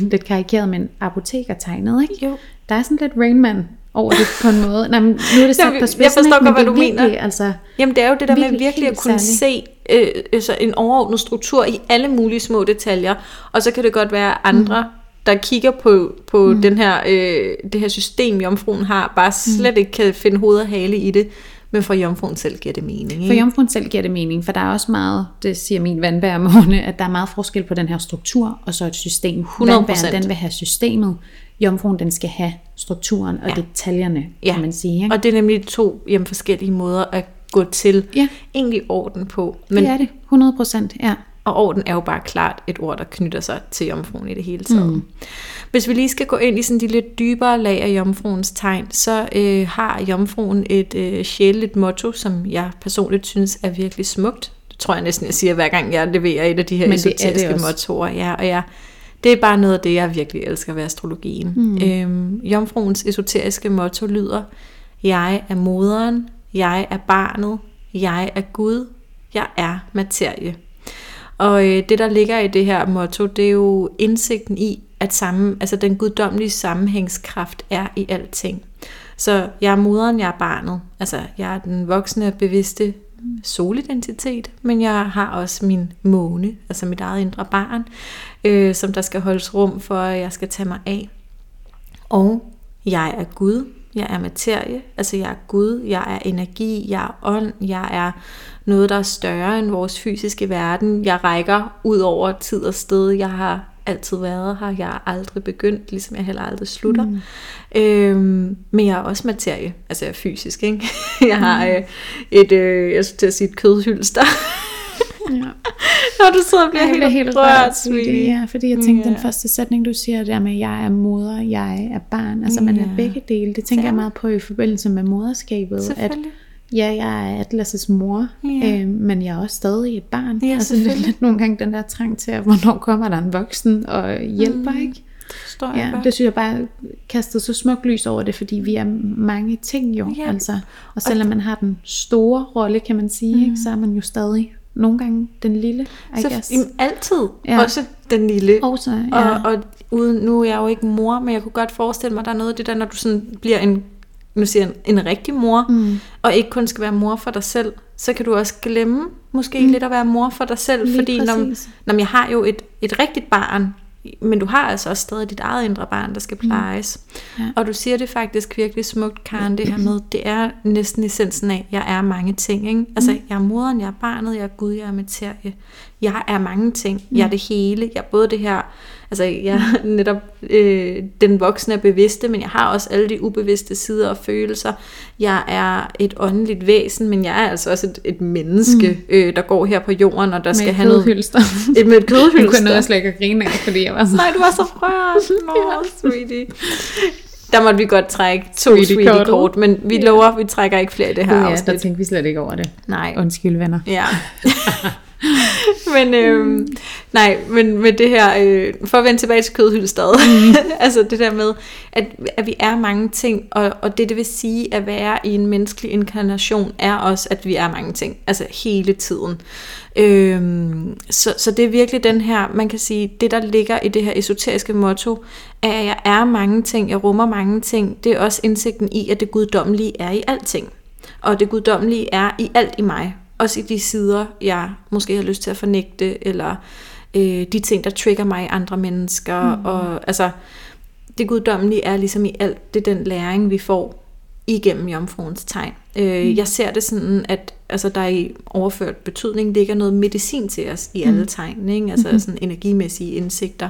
lidt karikeret, men apotekertegnet, ikke? Jo. Der er sådan lidt Rain Man over det på en måde. Nej, men nu er det sat på spidsen, jeg forstår godt, hvad du mener. Altså, jamen, det er jo det der med virkelig at kunne se altså en overordnet struktur i alle mulige små detaljer, og så kan det godt være andre, der kigger på det her system, jomfruen har, bare slet ikke kan finde hoved og hale i det. Men for jomfruen selv giver det mening, ikke? For jomfruen selv giver det mening, for der er også meget, det siger min vandbærmåne, at der er meget forskel på den her struktur, og så et system. 100%. Vandbæren, den vil have systemet, jomfruen, den skal have strukturen og detaljerne, kan man sige, ikke? Og det er nemlig to forskellige måder at gå til egentlig orden på. Men det er det, 100%, Og orden er jo bare klart et ord, der knytter sig til jomfruen i det hele taget. Hvis vi lige skal gå ind i sådan de lidt dybere lag af jomfruens tegn, så har jomfruen et sjæleligt motto, som jeg personligt synes er virkelig smukt. Det tror jeg næsten, jeg siger, hver gang jeg leverer et af de her esoteriske mottoer. Ja, og det er bare noget af det, jeg virkelig elsker ved astrologien. Jomfruens esoteriske motto lyder: jeg er moderen, jeg er barnet, jeg er Gud, jeg er materie. Og det, der ligger i det her motto, det er jo indsigten i, at altså den guddommelige sammenhængskraft er i alting. Så jeg er moderen, jeg er barnet. Altså, jeg er den voksne, bevidste solidentitet, men jeg har også min måne, altså mit eget indre barn, som der skal holdes rum for, at jeg skal tage mig af. Og jeg er Gud. Jeg er materie, altså jeg er Gud, jeg er energi, jeg er ånd, jeg er noget, der er større end vores fysiske verden. Jeg rækker ud over tid og sted, jeg har altid været her, jeg er aldrig begyndt, ligesom jeg heller aldrig slutter. Men jeg er også materie, altså jeg er fysisk, ikke? Jeg har jeg skulle til at sige et kødhylster. Når du sidder og bliver helt rørt i det her, fordi jeg tænkte, den første sætning, du siger der med, jeg er moder, jeg er barn, altså man er begge dele. Det tænker jeg meget på i forbindelse med moderskabet, at Ja, jeg er Atlas' mor, men jeg er også stadig et barn. Ja, altså, det er lidt nogle gange den der trang til, at hvornår kommer der en voksen og hjælper, ikke? Det synes jeg bare kastede så smukt lys over det, fordi vi er mange ting jo. Ja. Altså. Og selvom man har den store rolle, kan man sige, ikke, så er man jo stadig nogle gange den lille, I guess. Altid også den lille. Også, og uden, nu er jeg jo ikke mor, men jeg kunne godt forestille mig, der er noget af det der, når du sådan bliver en rigtig mor, og ikke kun skal være mor for dig selv, så kan du også glemme måske lidt at være mor for dig selv, lige fordi når jeg har jo et rigtigt barn, men du har altså også stadig dit eget indre barn, der skal plejes. Ja. Og du siger det faktisk virkelig smukt, Karen, det her med, det er næsten essensen af, jeg er mange ting, ikke? Altså, jeg er moderen, jeg er barnet, jeg er Gud, jeg er materie. Jeg er mange ting, jeg er det hele, jeg er både det her, altså jeg er netop den voksne er bevidste, men jeg har også alle de ubevidste sider og følelser. Jeg er et åndeligt væsen, men jeg er altså også et menneske, der går her på jorden, og der med skal have noget... Med et kødhylster. Du kunne noget slet ikke at grine af, fordi jeg var så... Nej, du var så rørt. Nå, sweetie. Der måtte vi godt trække 2 sweetie-kort, men vi lover, vi trækker ikke flere i det her afsnit. Ja, der tænkte vi slet ikke over det. Nej. Undskyld, venner. Ja. Men med det her for at vende tilbage til kødhylsteret altså det der med at vi er mange ting, og det vil sige at være i en menneskelig inkarnation er også at vi er mange ting, altså hele tiden. Så det er virkelig den her, man kan sige, det der ligger i det her esoteriske motto, at jeg er mange ting, jeg rummer mange ting. Det er også indsigten i at det guddommelige er i alting, og det guddommelige er i alt i mig, også i de sider, jeg måske har lyst til at fornægte, eller de ting, der trigger mig i andre mennesker. Og, altså, det guddommelige er ligesom i alt, det er den læring, vi får igennem jomfruens tegn. Jeg ser det sådan, at altså, der i overført betydning ligger noget medicin til os i alle tegn, ikke? Altså sådan energimæssige indsigter.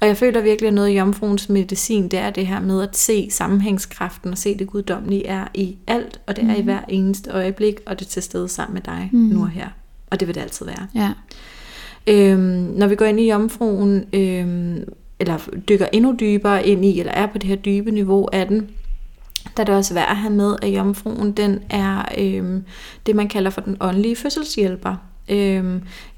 Og jeg føler virkelig, at noget i jomfruens medicin, det er det her med at se sammenhængskraften, og se det guddommelige er i alt, og det er i hver eneste øjeblik, og det er til stede sammen med dig nu og her. Og det vil det altid være. Ja. Når vi går ind i jomfruen, eller dykker endnu dybere ind i, eller er på det her dybe niveau af den, der er det også værd at have med, at jomfruen den er det, man kalder for den åndelige fødselshjælper.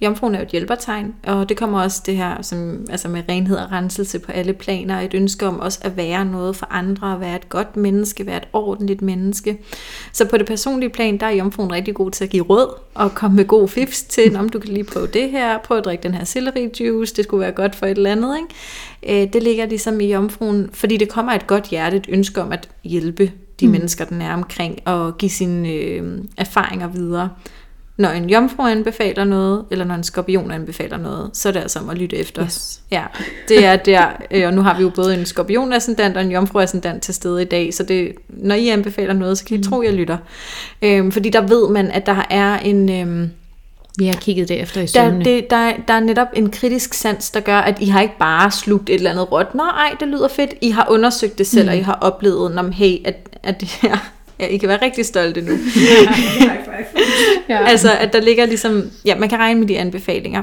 Jomfruen er jo et hjælpertegn, og det kommer også det her som, altså med renhed og renselse på alle planer, et ønske om også at være noget for andre, at være et godt menneske, være et ordentligt menneske. Så på det personlige plan, der er jomfruen rigtig god til at give råd og komme med god fifs til, om du kan lige prøve det her, prøve at drikke den her celery-juice, det skulle være godt for et eller andet, ikke? Det ligger ligesom i jomfruen, fordi det kommer et godt hjerte, et ønske om at hjælpe de mennesker, den er omkring, og give sine erfaringer videre. Når en jomfru anbefaler noget, eller når en skorpion anbefaler noget, så er det altså om at lytte efter. Yes. Ja, det er der, og nu har vi jo både en skorpion-ascendant og en jomfru-ascendant til stede i dag, så det, når I anbefaler noget, så kan I tro, jeg lytter. Fordi der ved man, at der er en... Vi har kigget det efter i søvnene. Der er netop en kritisk sans, der gør, at I har ikke bare slugt et eller andet råt. Nå, ej, det lyder fedt. I har undersøgt det selv, og I har oplevet, at det her... Ja, I kan være rigtig stolte nu. Altså, at der ligger ligesom... Ja, man kan regne med de anbefalinger.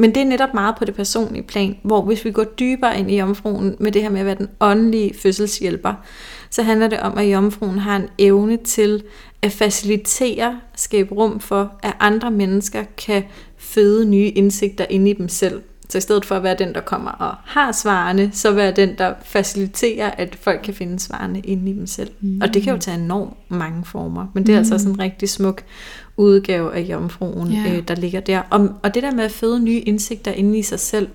Men det er netop meget på det personlige plan, hvor hvis vi går dybere ind i jomfruen med det her med at være den åndelige fødselshjælper, så handler det om, at jomfruen har en evne til at facilitere, skabe rum for, at andre mennesker kan føde nye indsigter inde i dem selv. Så i stedet for at være den, der kommer og har svarene, så være den, der faciliterer, at folk kan finde svarene inde i dem selv. Og det kan jo tage enormt mange former, men det er altså også en rigtig smuk udgave af jomfruen, der ligger der. Og det der med at føde nye indsigter inde i sig selv,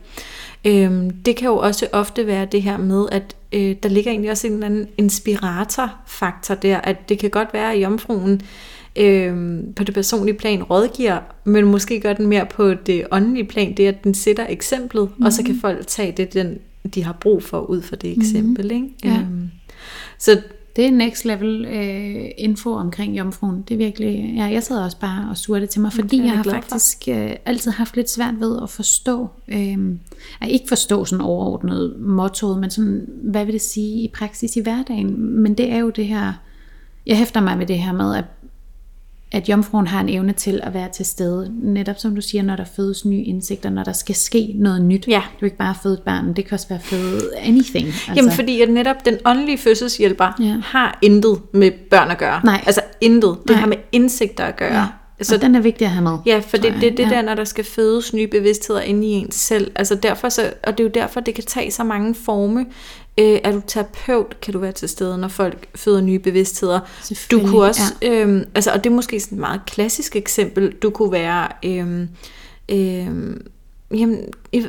det kan jo også ofte være det her med, at der ligger egentlig også en eller anden inspirator-faktor der, at det kan godt være, at jomfruen på det personlige plan rådgiver, men måske gør den mere på det åndelige plan, det er, at den sætter eksemplet, og så kan folk tage det, de har brug for, ud fra det eksempel. Ikke? Ja. Så det er next level info omkring jomfruen. Det er virkelig, ja, jeg sad også bare og surte til mig, fordi jeg har faktisk altid haft lidt svært ved at forstå, ikke forstå sådan overordnet mottoet, men sådan, hvad vil det sige i praksis i hverdagen? Men det er jo det her, jeg hæfter mig ved det her med, at at jomfruen har en evne til at være til stede, netop som du siger, når der fødes nye indsigter, når der skal ske noget nyt. Ja. Du er ikke bare føde et barn, det kan også være føde anything. Altså. Jamen fordi at netop den åndelige fødselshjælper har intet med børn at gøre. Nej. Altså intet. Det har med indsigter at gøre. Ja. Så og den er vigtig at have med. Ja, for det der, når der skal fødes nye bevidstheder inde i en selv. Altså derfor så, og det er jo derfor, det kan tage så mange forme. Er du terapeut, kan du være til stede, når folk føder nye bevidstheder. Du kunne også, altså, og det er måske sådan et meget klassisk eksempel, du kunne være, jamen,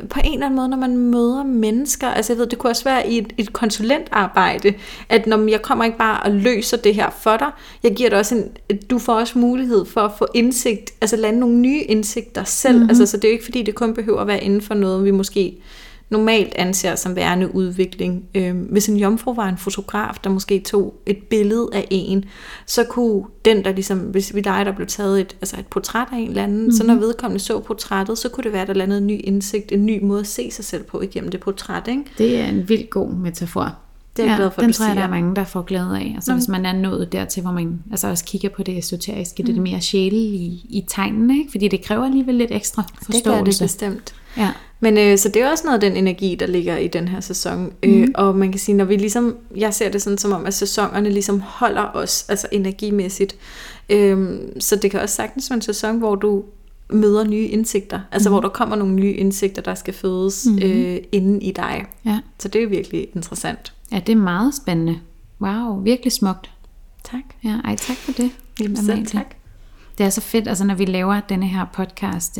på en eller anden måde, når man møder mennesker, altså jeg ved, det kunne også være i et konsulentarbejde, at når jeg kommer ikke bare og løser det her for dig, jeg giver dig også du får også mulighed for at få indsigt, altså lande nogle nye indsigter selv, altså så det er jo ikke fordi, det kun behøver at være inden for noget, vi måske normalt anser som værende udvikling. Hvis en jomfru var en fotograf, der måske tog et billede af en, så kunne den, der ligesom, hvis vi der blev taget et portræt af en eller anden, så når vedkommende så portrættet, så kunne det være, der landede en ny indsigt, en ny måde at se sig selv på igennem det portræt, ikke? Det er en vildt god metafor. Det er jeg glad for, den tror jeg, der er mange, der får glæde af. Altså hvis man er nået dertil, hvor man altså også kigger på det esoteriske, det er mere sjælelige i tegnene, ikke? Fordi det kræver alligevel lidt ekstra forståelse. Det gør det bestemt. Ja. Men så det er også noget af den energi, der ligger i den her sæson. Og man kan sige, når vi ligesom, jeg ser det sådan som om, at sæsonerne ligesom holder os, altså energimæssigt. Så det kan også sagtens være en sæson, hvor du møder nye indsigter. Altså hvor der kommer nogle nye indsigter, der skal fødes inden i dig. Ja. Så det er virkelig interessant. Ja, det er meget spændende. Wow, virkelig smukt. Tak. Ja, tak for det. Jamen selv tak. Det er så fedt, altså når vi laver denne her podcast.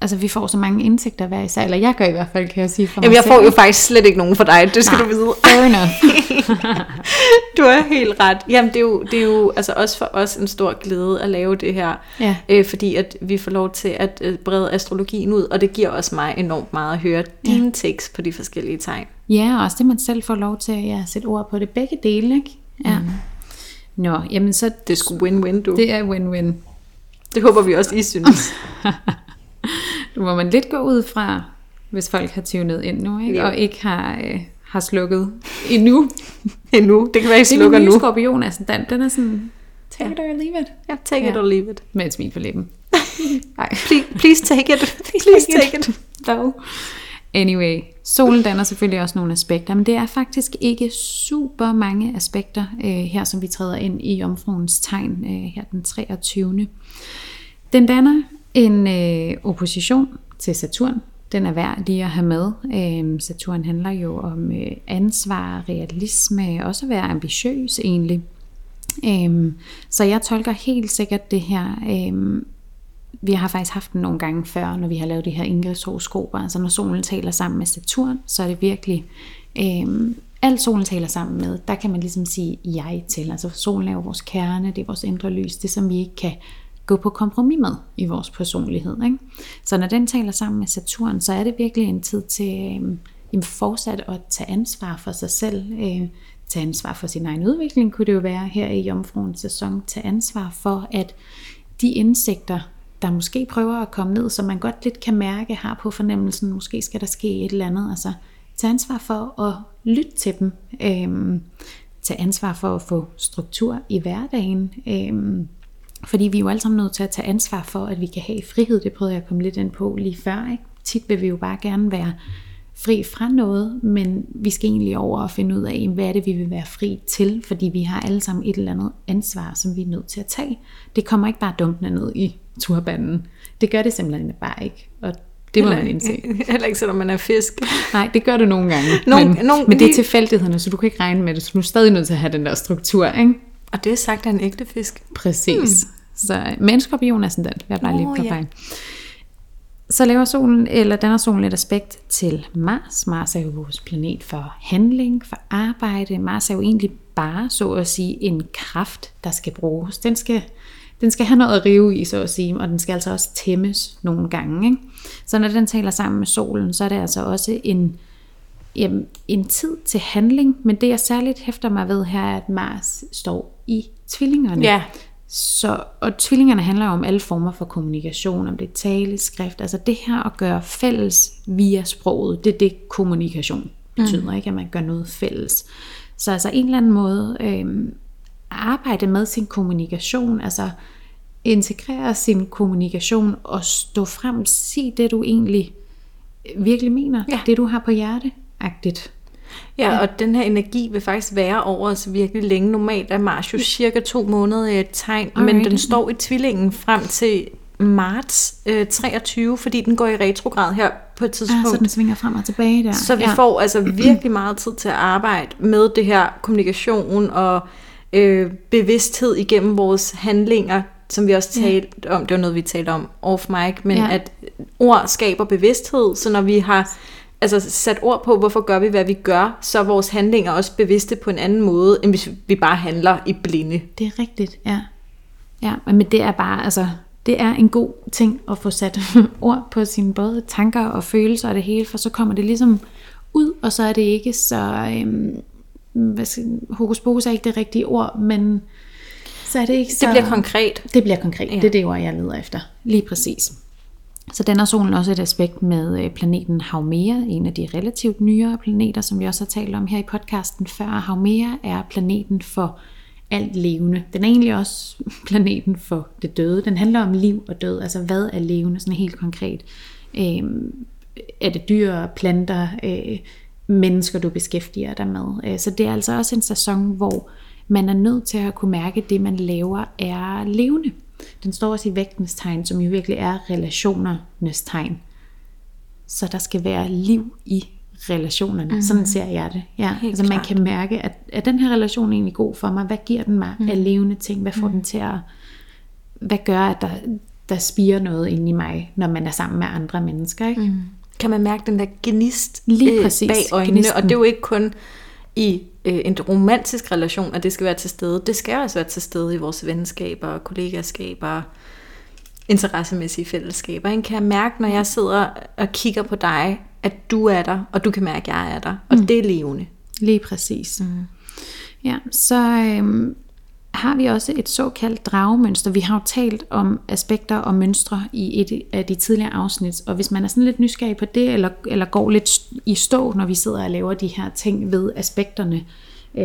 Altså vi får så mange indsigter hver især, eller jeg gør i hvert fald, kan jeg sige for mig. Jamen jeg får jo faktisk slet ikke nogen for dig, det skal du vide. Du er helt ret. Jamen det er jo altså også for os en stor glæde at lave det her, fordi at vi får lov til at brede astrologien ud, og det giver også mig enormt meget at høre dine tekst på de forskellige tegn. Ja, og også det man selv får lov til at sætte ord på det, begge dele, ikke? Ja. Nå, jamen så... Det er sgu win-win, du. Det er win-win. Det håber vi også, I synes. Nu må man lidt gå ud fra, hvis folk har tunet ind nu, ikke? Ja. Og ikke har slukket endnu. Det kan være, I slukker nu. Den nye skorpion er sådan, den er sådan, take it or leave it. Ja, take it or leave it. Med et smil på læben. Please take it. Please take it. No. Anyway, solen danner selvfølgelig også nogle aspekter, men det er faktisk ikke super mange aspekter her, som vi træder ind i jomfruens tegn her den 23. Den danner en opposition til Saturn. Den er værd lige at have med. Saturn handler jo om ansvar, realisme, også at være ambitiøs egentlig. Så jeg tolker helt sikkert det her. Vi har faktisk haft den nogle gange før, når vi har lavet de her indgangshoroskoper. Altså når solen taler sammen med Saturn, så er det virkelig... Alt solen taler sammen med, der kan man ligesom sige jeg til. Altså solen er jo vores kerne, det er vores indre lys, det som vi ikke kan... gå på kompromis med i vores personlighed, ikke? Så når den taler sammen med Saturn, så er det virkelig en tid til fortsat at tage ansvar for sig selv, tage ansvar for sin egen udvikling, kunne det jo være her i jomfruens sæson, tage ansvar for, at de indsigter, der måske prøver at komme ned, som man godt lidt kan mærke har på fornemmelsen, måske skal der ske et eller andet, altså tage ansvar for at lytte til dem, tage ansvar for at få struktur i hverdagen, fordi vi er jo alle sammen nødt til at tage ansvar for, at vi kan have frihed. Det prøvede jeg at komme lidt ind på lige før, ikke? Tit vil vi jo bare gerne være fri fra noget, men vi skal egentlig over og finde ud af, hvad er det, vi vil være fri til, fordi vi har alle sammen et eller andet ansvar, som vi er nødt til at tage. Det kommer ikke bare dumpende ned i turbanden. Det gør det simpelthen bare ikke, og det må man indse. Heller ikke, selvom man er fisk. Nej, det gør du nogle gange, men det er tilfældighederne, så du kan ikke regne med det, så du er stadig nødt til at have den der struktur, ikke? Og det er sagt af en ægte fisk. Præcis. Så menneskerbionen er sådan den. Jeg bare lige på fejl. Så laver solen, eller danner solen et aspekt til Mars. Mars er jo vores planet for handling, for arbejde. Mars er jo egentlig bare, så at sige, en kraft, der skal bruges. Den skal have noget at rive i, så at sige, og den skal altså også tæmmes nogle gange, ikke? Så når den taler sammen med solen, så er det altså også en tid til handling, men det jeg særligt hæfter mig ved her, er, at Mars står i tvillingerne. Ja. Så, og tvillingerne handler om alle former for kommunikation, om det tale, skrift, altså det her at gøre fælles via sproget, det er det kommunikation betyder, ikke? At man gør noget fælles. Så altså en eller anden måde arbejde med sin kommunikation, altså integrere sin kommunikation og stå frem, sig det du egentlig virkelig mener, ja. Det du har på hjerteagtigt. Ja, og den her energi vil faktisk være over os virkelig længe. Normalt er Mars jo cirka 2 måneder i et tegn, men den står i tvillingen frem til marts 23, fordi den går i retrograd her på et tidspunkt. Så den svinger frem og tilbage der. Så vi får altså virkelig meget tid til at arbejde med det her kommunikation og bevidsthed igennem vores handlinger, som vi også talte om. Det var noget, vi talte om off mic, men at ord skaber bevidsthed, så når vi har altså sat ord på, hvorfor gør vi, hvad vi gør, så er vores handlinger også bevidste på en anden måde, end hvis vi bare handler i blinde. Det er rigtigt, ja. Ja, men det er bare, altså, det er en god ting at få sat ord på sine både tanker og følelser og det hele, for så kommer det ligesom ud, og så er det ikke så, hokus pokus er ikke det rigtige ord, men så er det ikke så... Det bliver konkret. Det bliver konkret, ja. Det er det ord, jeg leder efter. Lige præcis. Så den har solen også et aspekt med planeten Haumea, en af de relativt nyere planeter, som vi også har talt om her i podcasten før. Haumea er planeten for alt levende. Den er egentlig også planeten for det døde. Den handler om liv og død, altså hvad er levende, sådan helt konkret. Er det dyr, planter, mennesker, du beskæftiger dig med? Så det er altså også en sæson, hvor man er nødt til at kunne mærke, at det man laver er levende. Den står også i vægtens tegn, som jo virkelig er relationernes tegn. Så der skal være liv i relationerne. Mm-hmm. Sådan ser jeg det. Ja, altså man klart. Kan mærke, at er den her relation egentlig god for mig? Hvad giver den mig af levende ting? Hvad får den til at... Hvad gør, at der spirer noget inde i mig, når man er sammen med andre mennesker? Ikke? Mm. Kan man mærke den der gnist bag øjnene? Gnisten. Og det er jo ikke kun i en romantisk relation, at det skal være til stede. Det skal også være til stede i vores venskaber, kollegaskaber, interessemæssige fællesskaber. Jeg kan mærke, når jeg sidder og kigger på dig, at du er der, og du kan mærke, at jeg er der. Og det er levende. Lige præcis. Mm. Ja, så har vi også et såkaldt dragemønster. Vi har jo talt om aspekter og mønstre i et af de tidligere afsnit, og hvis man er sådan lidt nysgerrig på det, eller går lidt i stå, når vi sidder og laver de her ting ved aspekterne,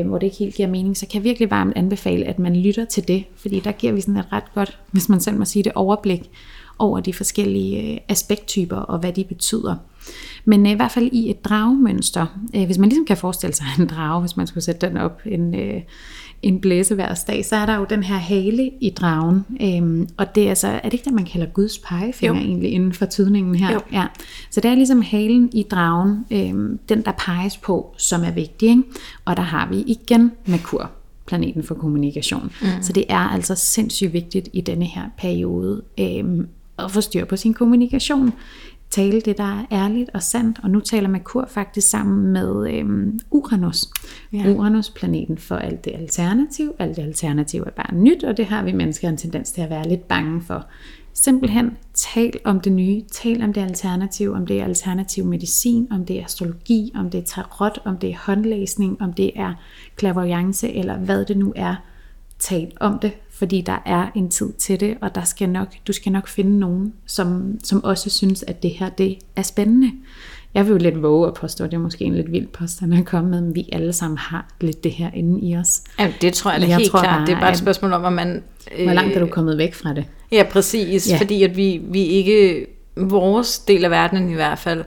hvor det ikke helt giver mening, så kan jeg virkelig varmt anbefale, at man lytter til det, fordi der giver vi sådan et ret godt, hvis man selv må sige det, overblik over de forskellige aspekttyper og hvad de betyder. Men i hvert fald i et dragemønster, hvis man ligesom kan forestille sig en drage, hvis man skulle sætte den op en blæseværsdag, så er der jo den her hale i dragen, og det er altså, er det ikke det, man kalder Guds pegefinger egentlig inden for tydningen her? Jo. Ja. Så det er ligesom halen i dragen, den der peges på, som er vigtig, ikke? Og der har vi igen Merkur, planeten for kommunikation. Mm. Så det er altså sindssygt vigtigt i denne her periode at få styr på sin kommunikation. Tale det, der er ærligt og sandt, og nu taler Merkur faktisk sammen med Uranus. Ja. Uranus, planeten for alt det alternativ. Alt det alternativ er bare nyt, og det har vi mennesker en tendens til at være lidt bange for. Simpelthen tal om det nye, tal om det alternativ, om det er alternativ medicin, om det er astrologi, om det er tarot, om det er håndlæsning, om det er clairvoyance, eller hvad det nu er. Tal om det, fordi der er en tid til det, og du skal nok finde nogen, som også synes, at det her, det er spændende. Jeg vil jo lidt våge at påstå, det er måske en lidt vild påstand at komme med, men vi alle sammen har lidt det her inde i os. Ja, det tror jeg da helt klart. Bare, det er bare et spørgsmål om, at man... Hvor langt er du kommet væk fra det? Ja, præcis, fordi at vi ikke... Vores del af verdenen i hvert fald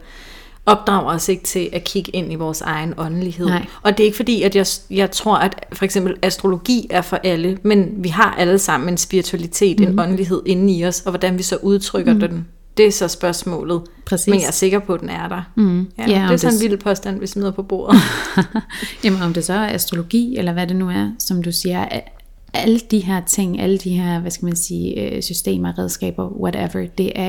opdrager os ikke til at kigge ind i vores egen åndelighed. Nej. Og det er ikke fordi, at jeg tror, at for eksempel astrologi er for alle, men vi har alle sammen en spiritualitet, en åndelighed inde i os, og hvordan vi så udtrykker den, det er så spørgsmålet. Præcis. Men jeg er sikker på, at den er der. Mm. Ja, ja, det er sådan en vild påstand, vi smider på bordet. Jamen om det så er astrologi, eller hvad det nu er, som du siger, alle de her ting, alle de her, hvad skal man sige, systemer, redskaber, whatever, det er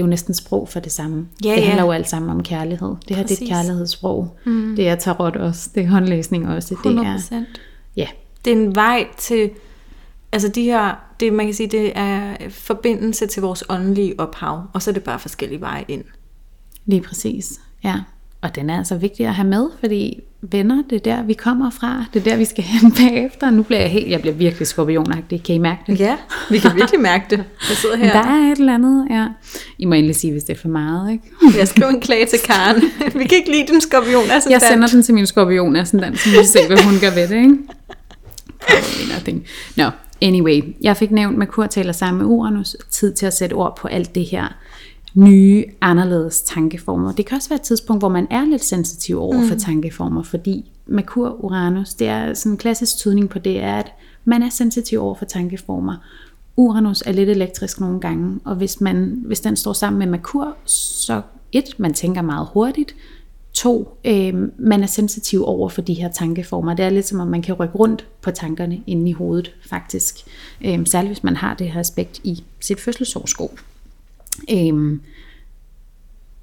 jo næsten sprog for det samme. Yeah, det handler jo alt sammen om kærlighed. Det her, præcis, det er et kærlighedssprog. Mm. Det er tarot også. Det er håndlæsning også. 100%. Det er en vej til... Altså de her... Det, man kan sige, det er forbindelse til vores åndelige ophav. Og så er det bare forskellige veje ind. Lige præcis. Ja. Og den er altså vigtig at have med, fordi venner, det er der, vi kommer fra. Det er der, vi skal hen bagefter. Nu bliver jeg bliver virkelig skorpionagtig. Kan I mærke det? Ja, vi kan virkelig mærke det. Jeg sidder her. Der er et eller andet, ja. I må endelig sige, hvis det er for meget, ikke? Jeg skriver en klage til Karen. Vi kan ikke lide den skorpion. Jeg sender den til min skorpion, sådan, så vi kan se, hvad hun gør ved det, ikke? probably nothing. No, anyway. Jeg fik nævnt Merkur taler sammen med Uranus. Tid til at sætte ord på alt det her nye, anderledes tankeformer. Det kan også være et tidspunkt, hvor man er lidt sensitiv over for tankeformer, fordi Merkur, Uranus, det er sådan en klassisk tydning på det, er, at man er sensitiv over for tankeformer. Uranus er lidt elektrisk nogle gange, og hvis den står sammen med Merkur, så man tænker meget hurtigt. 2, man er sensitiv over for de her tankeformer. Det er lidt som om man kan rykke rundt på tankerne inde i hovedet, faktisk. Særligt hvis man har det her aspekt i sit fødselsårsko.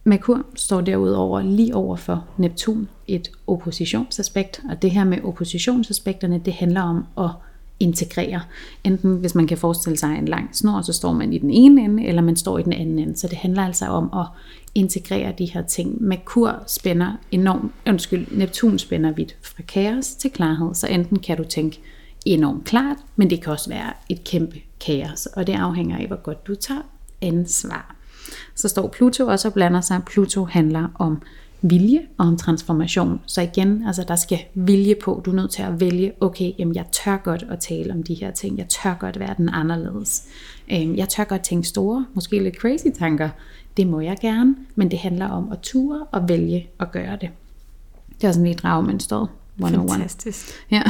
Merkur står derudover lige over for Neptun, et oppositionsaspekt, og det her med oppositionsaspekterne, det handler om at integrere. Enten hvis man kan forestille sig en lang snor, så står man i den ene ende, eller man står i den anden ende. Så det handler altså om at integrere de her ting. Merkur spænder enormt, Neptun spænder vidt fra kaos til klarhed, så enten kan du tænke enormt klart, men det kan også være et kæmpe kaos, og det afhænger af, hvor godt du tager ansvar. Så står Pluto også og blander sig. Pluto handler om vilje og om transformation. Så igen, altså der skal vilje på. Du er nødt til at vælge, okay, jamen jeg tør godt at tale om de her ting. Jeg tør godt være den anderledes. Jeg tør godt tænke store, måske lidt crazy tanker. Det må jeg gerne, men det handler om at ture og vælge at gøre det. Det er sådan lidt dragemønstret 101. Fantastisk. Ja.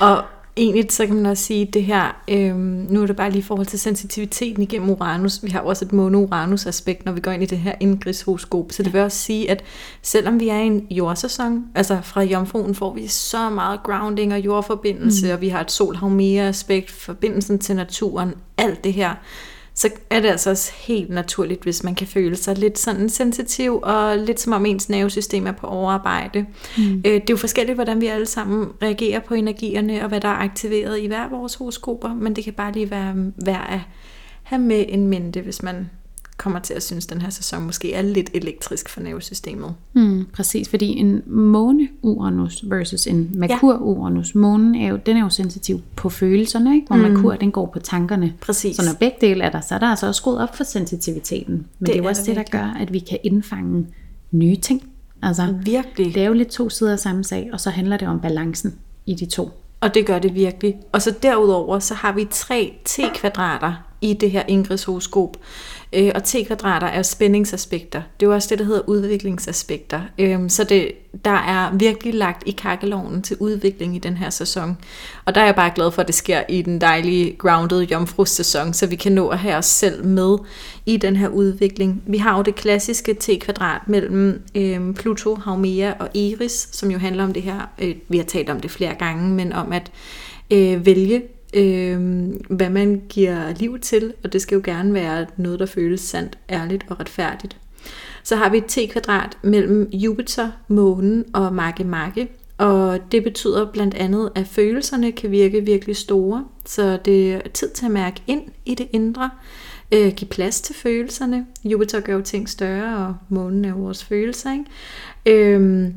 Og egentlig så kan man også sige, at det her, nu er det bare lige i forhold til sensitiviteten igennem Uranus. Vi har også et mono-Uranus-aspekt, når vi går ind i det her indgrigshoroskop. Så det vil også sige, at selvom vi er i en jordsæson, altså fra jomfruen får vi så meget grounding og jordforbindelse, og vi har et solhavmere-aspekt, forbindelsen til naturen, alt det her, så er det altså også helt naturligt, hvis man kan føle sig lidt sådan sensitiv, og lidt som om ens nervesystem er på overarbejde. Det er jo forskelligt, hvordan vi alle sammen reagerer på energierne, og hvad der er aktiveret i hver vores horoskoper, men det kan bare lige være værd at have med en mente, hvis man kommer til at synes, at den her sæson måske er lidt elektrisk for nervesystemet. Præcis, fordi en måne-Uranus versus en Merkur-Uranus. Månen er jo, den er jo sensitiv på følelserne, ikke? Hvor Merkur, den går på tankerne. Præcis. Så når begge dele er der, så er der altså også skruet op for sensitiviteten. Men det er jo også det, der gør, at vi kan indfange nye ting. Altså, virkelig. Det er jo lidt to sider af samme sag, og så handler det om balancen i de to. Og det gør det virkelig. Og så derudover, så har vi 3 T-kvadrater i det her indgrigshoroskop. Og T-kvadrater er spændingsaspekter. Det er jo også det, der hedder udviklingsaspekter. Så det, der er virkelig lagt i kakkelovnen til udvikling i den her sæson. Og der er jeg bare glad for, at det sker i den dejlige grounded jomfrusæson, så vi kan nå at have os selv med i den her udvikling. Vi har jo det klassiske T-kvadrat mellem Pluto, Haumea og Eris, som jo handler om det her, vi har talt om det flere gange, men om at vælge, hvad man giver liv til, og det skal jo gerne være noget, der føles sandt, ærligt og retfærdigt. Så har vi et T-kvadrat mellem Jupiter, Månen og Mage, og det betyder blandt andet, at følelserne kan virke virkelig store, så det er tid til at mærke ind i det indre, give plads til følelserne. Jupiter gør jo ting større, og Månen er vores følelser, ikke?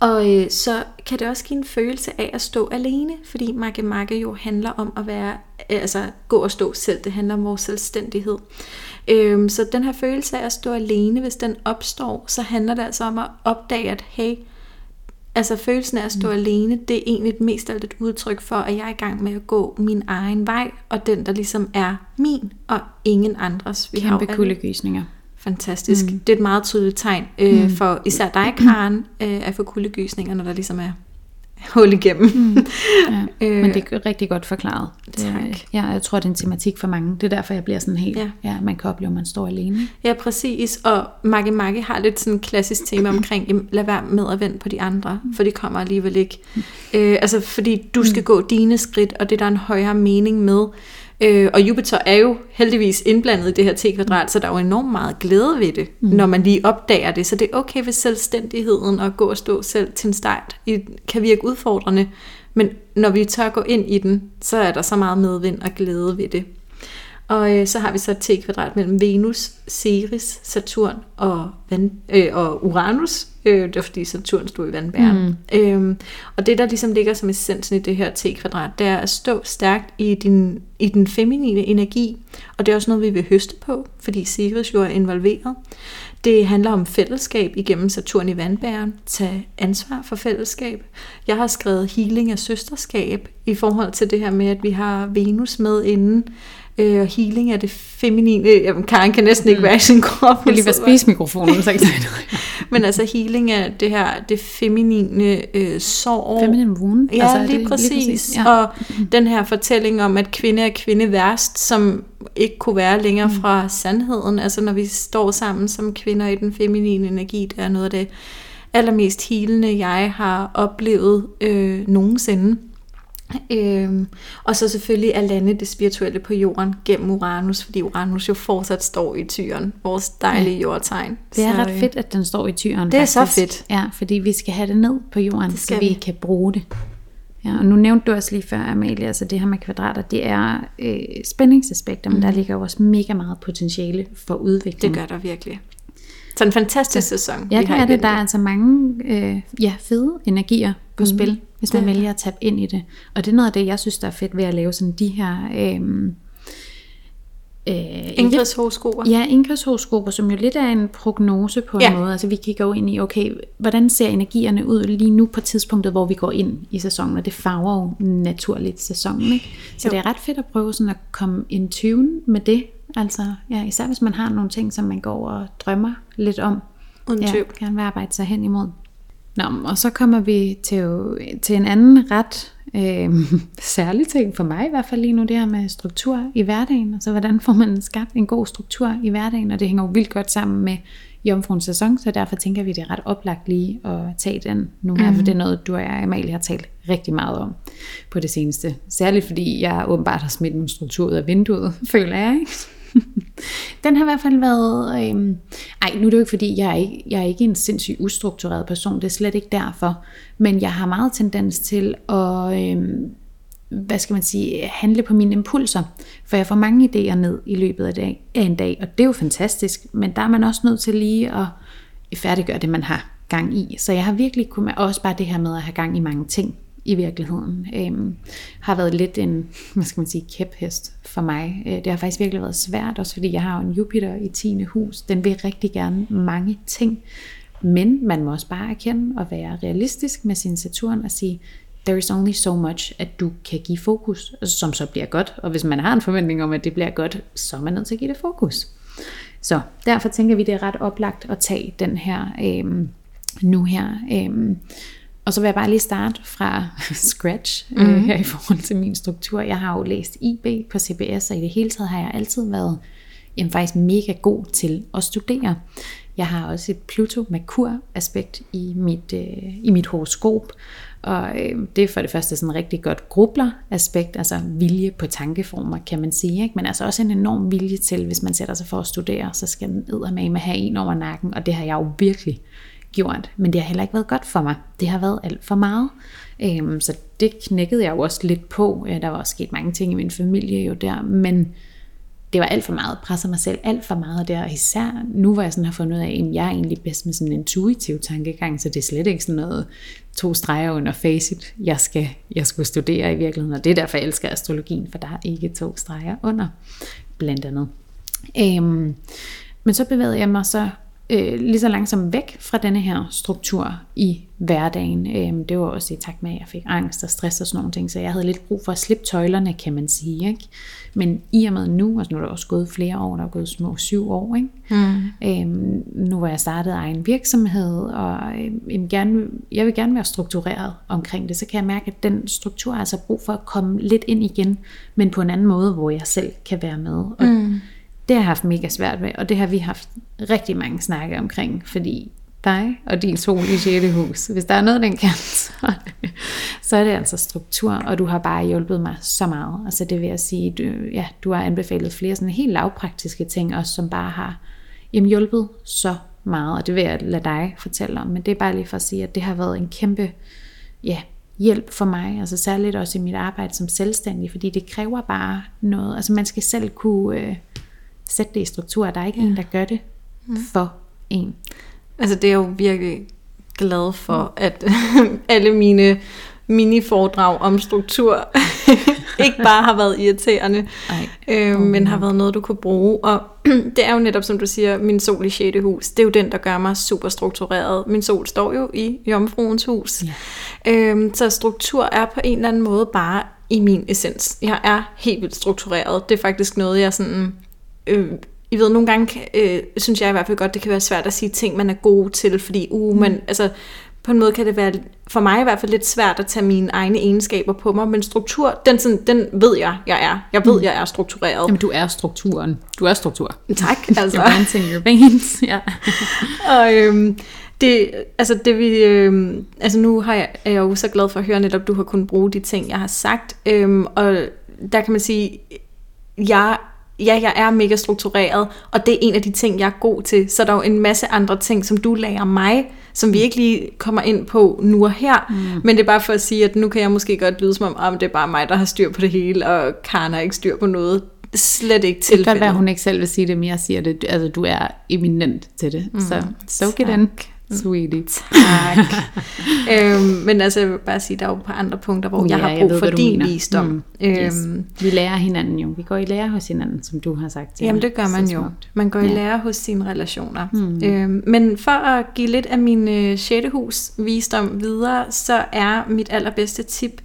Og så kan det også give en følelse af at stå alene, fordi Mage jo handler om at være, altså gå og stå selv, det handler om vores selvstændighed. Så den her følelse af at stå alene, hvis den opstår, så handler det altså om at opdage, at hey, altså følelsen af at stå alene, det er egentlig mest af et udtryk for, at jeg er i gang med at gå min egen vej, og den der ligesom er min og ingen andres. Vi har kæmpe kuldegysninger. Fantastisk. Det er et meget tydeligt tegn for især dig, Karen, at få kuldegysninger, når der ligesom er hul igennem. Ja. Men det er rigtig godt forklaret. Jeg tror, det er en tematik for mange. Det er derfor, jeg bliver sådan helt, man kan opleve, at man står alene. Ja, præcis. Og Mage har lidt sådan et klassisk tema omkring, lad være med at vente på de andre, for det kommer alligevel ikke. Fordi du skal gå dine skridt, og det der er en højere mening med. Og Jupiter er jo heldigvis indblandet i det her T-kvadrat, så der er jo enormt meget glæde ved det, når man lige opdager det. Så det er okay, hvis selvstændigheden og gå og stå selv til en start kan virke udfordrende. Men når vi tør gå ind i den, så er der så meget medvind og glæde ved det. Og så har vi så et T-kvadrat mellem Venus, Ceres, Saturn og Uranus. Det var fordi Saturn stod i vandbæren. Og det der ligesom ligger som essensen i det her T-kvadrat, det er at stå stærkt i den feminine energi. Og det er også noget vi vil høste på, fordi Ceres jo er involveret. Det handler om fællesskab igennem Saturn i vandbæren. Tag ansvar for fællesskab. Jeg har skrevet healing af søsterskab i forhold til det her med, at vi har Venus med inden. Og healing af det feminine. Jamen, Karen kan næsten ikke være i sin krop. Jeg lige ved at spise mikrofonen, så ikke sagde noget. Men altså healing af det her, det feminine sorg. Feminine wound. Ja, altså, lige præcis. Ja. Og den her fortælling om, at kvinde er kvinde værst, som ikke kunne være længere fra sandheden. Altså når vi står sammen som kvinder i den feminine energi, der er noget af det allermest healende, jeg har oplevet nogensinde. Og så selvfølgelig at lande det spirituelle på jorden gennem Uranus, fordi Uranus jo fortsat står i Tyren, vores dejlige jordtegn. Det er så ret fedt, at den står i Tyren. Det er faktisk så fedt. Ja, fordi vi skal have det ned på jorden, så vi kan bruge det. Ja, og nu nævnte du også lige før, Amalie, altså det her med kvadrater, det er spændingsaspekter, men der ligger jo også mega meget potentiale for udvikling. Det gør der virkelig. Så en fantastisk sæson. Ja, det er det. Der er altså mange fede energier på spil, hvis man vælger at tabe ind i det. Og det er noget af det, jeg synes, der er fedt ved at lave sådan de her... indgangshoroskoper. Ja, indgangshoroskoper, som jo lidt er en prognose på en måde. Altså vi kigger jo ind i, okay, hvordan ser energierne ud lige nu på tidspunktet, hvor vi går ind i sæsonen, og det farver jo naturligt sæsonen, ikke? Så det er ret fedt at prøve sådan at komme in tune med det. Altså, ja, især hvis man har nogle ting, som man går og drømmer lidt om. Uden tvivl. Ja, gerne vil arbejde sig hen imod. Nå, og så kommer vi til en anden ret særlig ting for mig, i hvert fald lige nu, det her med struktur i hverdagen. Altså, hvordan får man skabt en god struktur i hverdagen? Og det hænger jo vildt godt sammen med jomfruens sæson, så derfor tænker vi, det er ret oplagt lige at tage den nu her, for det er noget, du og jeg, Amalie, har talt rigtig meget om på det seneste. Særligt fordi jeg åbenbart har smidt min struktur ud af vinduet, føler jeg, ikke? Den har i hvert fald været... nu er det jo ikke, fordi jeg er ikke en sindssygt ustruktureret person. Det er slet ikke derfor. Men jeg har meget tendens til at... handle på mine impulser. For jeg får mange idéer ned i løbet af en dag. Og det er jo fantastisk. Men der er man også nødt til lige at færdiggøre det, man har gang i. Så jeg har virkelig kunnet... Også bare det her med at have gang i mange ting i virkeligheden. Har været lidt en, kæphest for mig. Det har faktisk virkelig været svært, også fordi jeg har en Jupiter i 10. hus. Den vil rigtig gerne mange ting. Men man må også bare erkende og være realistisk med sin Saturn og sige, there is only so much, at du kan give fokus, som så bliver godt. Og hvis man har en forventning om, at det bliver godt, så er man nødt til at give det fokus. Så derfor tænker vi, det er ret oplagt at tage den her nu her. Og så vil jeg bare lige starte fra scratch her i forhold til min struktur. Jeg har jo læst IB på CBS, og i det hele taget har jeg altid været faktisk mega god til at studere. Jeg har også et Pluto-Merkur-aspekt i mit horoskop, og det er for det første sådan en rigtig godt grubler-aspekt, altså vilje på tankeformer, kan man sige, ikke? Men altså også en enorm vilje til, hvis man sætter sig for at studere, så skal man eddermame have en over nakken, og det har jeg jo virkelig gjort, men det har heller ikke været godt for mig. Det har været alt for meget. Så det knækkede jeg jo også lidt på. Der var også sket mange ting i min familie jo der, men det var alt for meget. Presser mig selv alt for meget der, og især nu, hvor jeg sådan har fundet ud af, at jeg er egentlig bedst med sådan en intuitiv tankegang, så det er slet ikke sådan noget 2 streger under facit. Jeg skulle studere i virkeligheden, og det er derfor, jeg elsker astrologien, for der er ikke 2 streger under, blandt andet. Men så bevægede jeg mig så lige så langsomt væk fra denne her struktur i hverdagen. Det var også i takt med, at jeg fik angst og stress og sådan nogle ting, så jeg havde lidt brug for at slippe tøjlerne, kan man sige, ikke? Men i og med nu, altså nu er der også gået flere år, der er gået små 7 år, ikke? Nu hvor jeg startede egen virksomhed, og jeg vil gerne være struktureret omkring det, så kan jeg mærke, at den struktur er altså brug for at komme lidt ind igen, men på en anden måde, hvor jeg selv kan være med. Og det har jeg haft mega svært med, og det har vi haft rigtig mange snakke omkring, fordi dig og din sol i 6. hus, hvis der er noget, den kan, så er det altså struktur, og du har bare hjulpet mig så meget. Altså det vil jeg sige, du har anbefalet flere sådan helt lavpraktiske ting også, som bare har hjulpet så meget, og det vil jeg lade dig fortælle om, men det er bare lige for at sige, at det har været en kæmpe hjælp for mig, altså særligt også i mit arbejde som selvstændig, fordi det kræver bare noget, altså man skal selv kunne... sætte det i struktur, der er ikke en, der gør det for en. Altså det er jo virkelig glad for, at alle mine mini-foredrag om struktur ikke bare har været irriterende, men har været noget, du kunne bruge. Og det er jo netop, som du siger, min sol i 6. hus. Det er jo den, der gør mig super struktureret. Min sol står jo i jomfruens hus. Ja. Så struktur er på en eller anden måde bare i min essens. Jeg er helt vildt struktureret. Det er faktisk noget, jeg sådan... I ved, nogle gange synes jeg i hvert fald godt, det kan være svært at sige ting, man er god til, fordi man... Altså, på en måde kan det være, for mig i hvert fald, lidt svært at tage mine egne egenskaber på mig, men struktur, den ved jeg er. Jeg ved, jeg er struktureret. Jamen, du er strukturen. Du er struktur. Tak, altså. You're dancing your veins, ja. Og nu er jeg jo så glad for at høre netop, du har kunnet bruge de ting, jeg har sagt, og der kan man sige, jeg er mega struktureret, og det er en af de ting, jeg er god til. Så der er jo en masse andre ting, som du lærer mig, som vi ikke lige kommer ind på nu og her. Men det er bare for at sige, at nu kan jeg måske godt lyde som om, det er bare mig, der har styr på det hele, og Karen har ikke styr på noget. Slet ikke tilfældet. Det kan være, hun ikke selv vil sige det, men jeg siger det. Altså, du er eminent til det. Så soak it in, sweetie. Tak. Men altså, jeg vil bare sige, der er jo på andre punkter, hvor jeg har brug for din visdom. Vi lærer hinanden jo. Vi går i lære hos hinanden, som du har sagt til. Jamen, det gør man jo. Man går i lære hos sine relationer. Men for at give lidt af min 6. hus visdom videre, så er mit allerbedste tip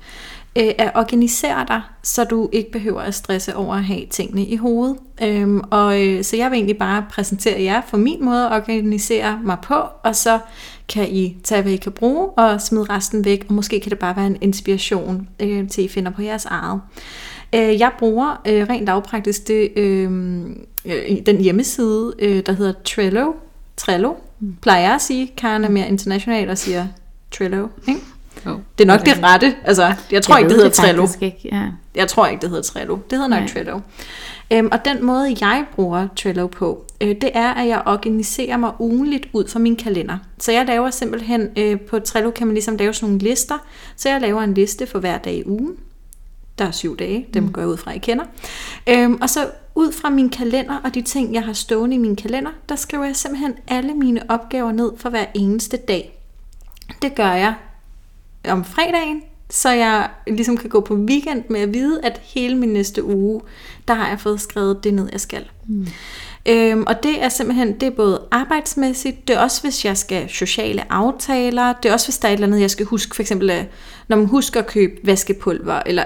at organisere dig, så du ikke behøver at stresse over at have tingene i hovedet. Så jeg vil egentlig bare præsentere jer for min måde at organisere mig på, og så kan I tage, hvad I kan bruge, og smide resten væk, og måske kan det bare være en inspiration til, I finder på jeres eget. Jeg bruger rent lavpraktisk den hjemmeside, der hedder Trello. Trello, plejer jeg at sige. Karen er mere international og siger Trello, ikke? Det er nok det rette. Altså, jeg tror ikke, det hedder Trello. Jeg tror ikke, det hedder Trello. Det hedder nok Trello. Og den måde, jeg bruger Trello på, det er, at jeg organiserer mig ugenligt ud fra min kalender. Så jeg laver simpelthen, på Trello kan man ligesom lave sådan nogle lister. Så jeg laver en liste for hver dag i ugen. Der er 7 dage, dem går jeg ud fra, I kender. Og så ud fra min kalender og de ting, jeg har stående i min kalender, der skriver jeg simpelthen alle mine opgaver ned for hver eneste dag. Det gør jeg om fredagen, så jeg ligesom kan gå på weekend med at vide, at hele min næste uge, der har jeg fået skrevet det ned, jeg skal. Og det er simpelthen, det er både arbejdsmæssigt, det er også, hvis jeg skal sociale aftaler, det er også, hvis der er et eller andet, jeg skal huske, for eksempel, når man husker at købe vaskepulver, eller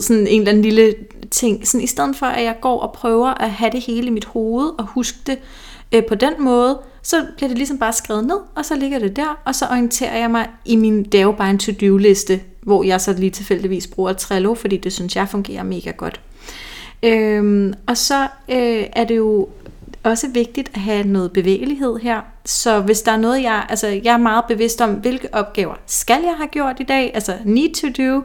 sådan en eller anden lille ting. Sådan, i stedet for, at jeg går og prøver at have det hele i mit hoved, og huske det på den måde, så bliver det ligesom bare skrevet ned, og så ligger det der, og så orienterer jeg mig i min, det er jo bare en to-do-liste, hvor jeg så lige tilfældigvis bruger Trello, fordi det synes jeg fungerer mega godt. Og så er det jo også vigtigt at have noget bevægelighed her, så hvis der er noget, jeg er meget bevidst om, hvilke opgaver skal jeg have gjort i dag, altså need to do,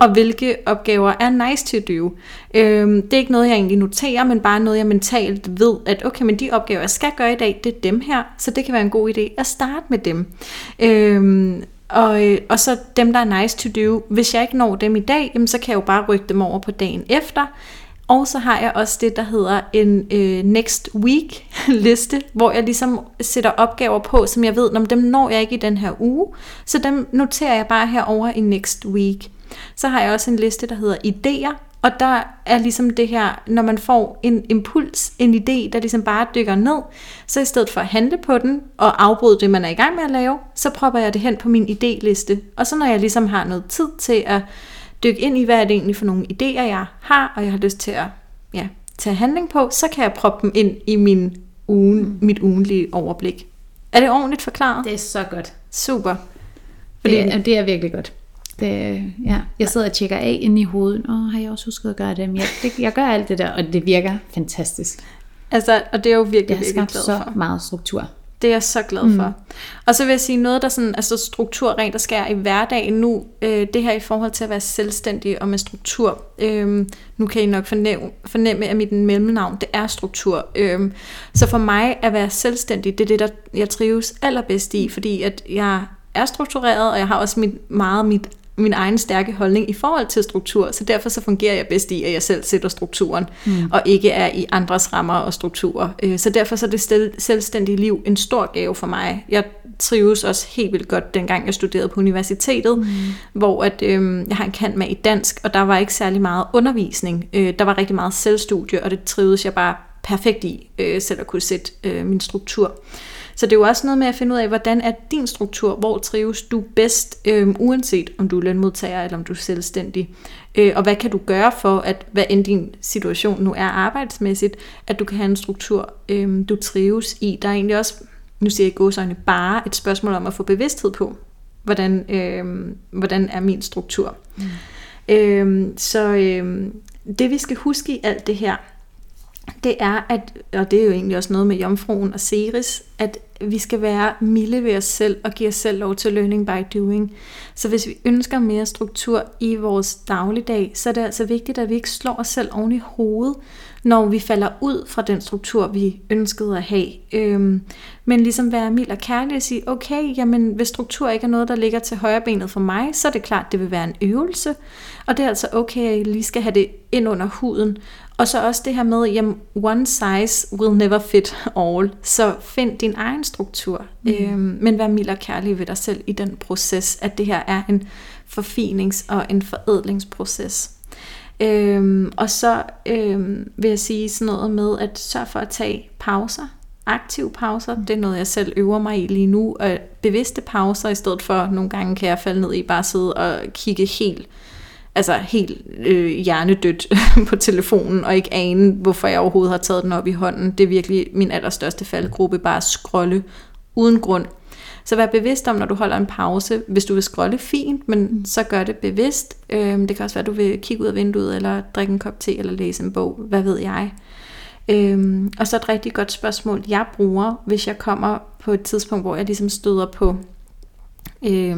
og hvilke opgaver er nice to do. Det er ikke noget, jeg egentlig noterer, men bare noget, jeg mentalt ved, at okay, men de opgaver, jeg skal gøre i dag, det er dem her, så det kan være en god idé at starte med dem. Og så dem, der er nice to do, hvis jeg ikke når dem i dag, jamen, så kan jeg jo bare rykke dem over på dagen efter. Og så har jeg også det, der hedder en next week liste, hvor jeg ligesom sætter opgaver på, som jeg ved, om dem når jeg ikke i den her uge, så dem noterer jeg bare herover i next week. Så har jeg også en liste, der hedder idéer, og der er ligesom det her, når man får en impuls, en idé, der ligesom bare dykker ned, så i stedet for at handle på den og afbryde det, man er i gang med at lave, så propper jeg det hen på min idéliste. Og så når jeg ligesom har noget tid til at dykke ind i, hvad er det egentlig for nogle idéer, jeg har, og jeg har lyst til at tage handling på, så kan jeg proppe dem ind i min mit ugenlige overblik. Er det ordentligt forklaret? Det er så godt. Super. Fordi det er virkelig godt. Jeg sidder og tjekker af inde i hovedet, har jeg også husket at gøre dem? Jeg gør alt det der, og det virker fantastisk. Altså, og det er jo virkelig, virkelig glad for. Jeg har skabt så meget struktur. Det er jeg så glad for. Og så vil jeg sige noget, der sådan, altså struktur rent og skær i hverdagen nu, det her i forhold til at være selvstændig og med struktur. Nu kan I nok fornemme, at mit mellemnavn, det er struktur. Så for mig at være selvstændig, det er det, der jeg trives allerbedst i, fordi at jeg er struktureret, og jeg har også min egen stærke holdning i forhold til struktur, så derfor så fungerer jeg bedst i, at jeg selv sætter strukturen, og ikke er i andres rammer og strukturer. Så derfor så er det selvstændige liv en stor gave for mig. Jeg trives også helt vildt godt, dengang jeg studerede på universitetet, hvor at, jeg har en kant med i dansk, og der var ikke særlig meget undervisning. Der var rigtig meget selvstudie, og det trivedes jeg bare perfekt i, selv at kunne sætte min struktur. Så det er jo også noget med at finde ud af, hvordan er din struktur, hvor trives du bedst, uanset om du er lønmodtager eller om du er selvstændig. Og hvad kan du gøre for, at hvad end din situation nu er arbejdsmæssigt, at du kan have en struktur, du trives i. Der er egentlig også, nu siger jeg i gåseøjne, bare et spørgsmål om at få bevidsthed på, hvordan er min struktur. Det vi skal huske i alt det her, det er, at, og det er jo egentlig også noget med jomfruen og Ceres, at vi skal være milde ved os selv og give os selv lov til learning by doing. Så hvis vi ønsker mere struktur i vores dagligdag, så er det altså vigtigt, at vi ikke slår os selv oven i hovedet, når vi falder ud fra den struktur, vi ønskede at have. Men ligesom være mild og kærlig og sige, okay, jamen, hvis struktur ikke er noget, der ligger til højre benet for mig, så er det klart, det vil være en øvelse. Og det er altså okay, at I lige skal have det ind under huden. Og så også det her med, jamen, one size will never fit all. Så find din egen struktur, men vær mild og kærlig ved dig selv i den proces, at det her er en forfinings- og en forædlingsproces. Vil jeg sige sådan noget med, at sørg for at tage pauser, aktive pauser. Det er noget, jeg selv øver mig i lige nu, og bevidste pauser, i stedet for nogle gange kan jeg falde ned i bare at sidde og kigge helt hjernedødt på telefonen, og ikke ane, hvorfor jeg overhovedet har taget den op i hånden. Det er virkelig min allerstørste faldgruppe, bare at scrolle uden grund. Så vær bevidst om, når du holder en pause. Hvis du vil scrolle, fint, men så gør det bevidst. Det kan også være, at du vil kigge ud af vinduet, eller drikke en kop te, eller læse en bog. Hvad ved jeg? Og så et rigtig godt spørgsmål, jeg bruger, hvis jeg kommer på et tidspunkt, hvor jeg ligesom støder på, at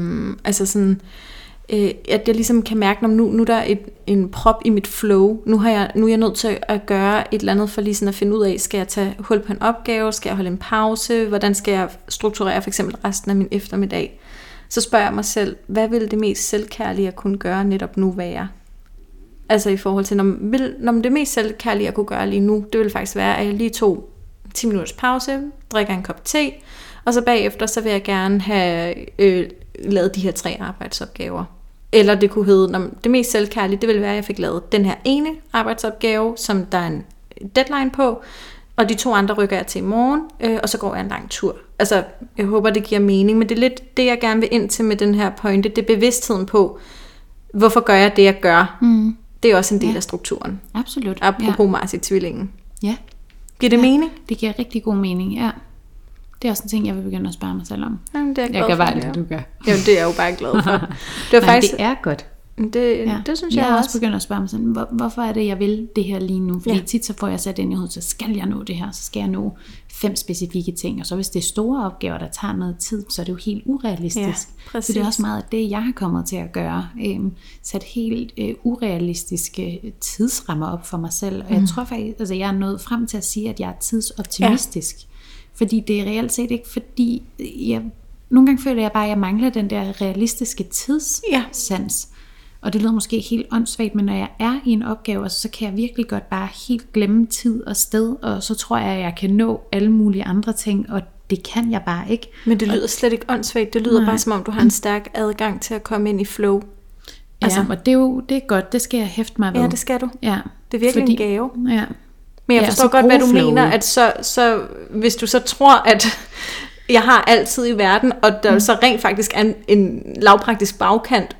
jeg ligesom kan mærke, at nu der er en prop i mit flow, nu er jeg nødt til at gøre et eller andet for lige sådan at finde ud af, skal jeg tage hul på en opgave, skal jeg holde en pause, hvordan skal jeg strukturere for eksempel resten af min eftermiddag. Så spørger jeg mig selv, hvad ville det mest selvkærlige jeg kunne gøre netop nu være? Altså i forhold til, når det mest selvkærlige jeg kunne gøre lige nu, det ville faktisk være, at jeg lige tog 10 minutters pause, drikker en kop te, og så bagefter så vil jeg gerne have lavet de her 3 arbejdsopgaver. Eller det kunne hedde, det mest selvkærlige, det ville være, at jeg fik lavet den her ene arbejdsopgave, som der er en deadline på, og de 2 andre rykker jeg til i morgen, og så går jeg en lang tur. Altså, jeg håber, det giver mening, men det er lidt det, jeg gerne vil ind til med den her pointe, det er bevidstheden på, hvorfor gør jeg det, jeg gør? Mm. Det er også en del af strukturen. Absolut. Apropos Mars i tvillingen. Ja. Giver det mening? Det giver rigtig god mening, ja. Det er også en ting, jeg vil begynde at spørge mig selv om. Jamen, det er jeg glad for. Jeg gør bare det, du gør. Jamen, det er jeg jo bare glad for. Det er faktisk... det er godt. Det synes jeg også begyndt at spørge mig selv, hvorfor er det, jeg vil det her lige nu? Fordi tit så får jeg sat ind i hovedet, så skal jeg nå det her, så skal jeg nå 5 specifikke ting. Og så hvis det er store opgaver, der tager noget tid, så er det jo helt urealistisk. Ja, så det er også meget det, jeg har kommet til at gøre. Sat helt urealistiske tidsrammer op for mig selv. Og jeg tror faktisk, altså jeg er nået frem til at sige, at jeg er tidsoptimistisk. Ja. Fordi det er reelt set ikke, fordi jeg nogle gange føler jeg bare, at jeg mangler den der realistiske tidssans. Og det lyder måske helt åndssvagt, men når jeg er i en opgave, så kan jeg virkelig godt bare helt glemme tid og sted, og så tror jeg, at jeg kan nå alle mulige andre ting, og det kan jeg bare ikke. Men det lyder slet ikke åndssvagt, det lyder bare som om, du har en stærk adgang til at komme ind i flow. Altså, ja, og det er godt, det skal jeg hæfte mig ved. Ja, det skal du. Ja, det er virkelig en gave. Ja. Men jeg forstår godt, hvad du mener, at så, hvis du så tror, at jeg har altid i verden, og der så rent faktisk er en lavpraktisk bagkant,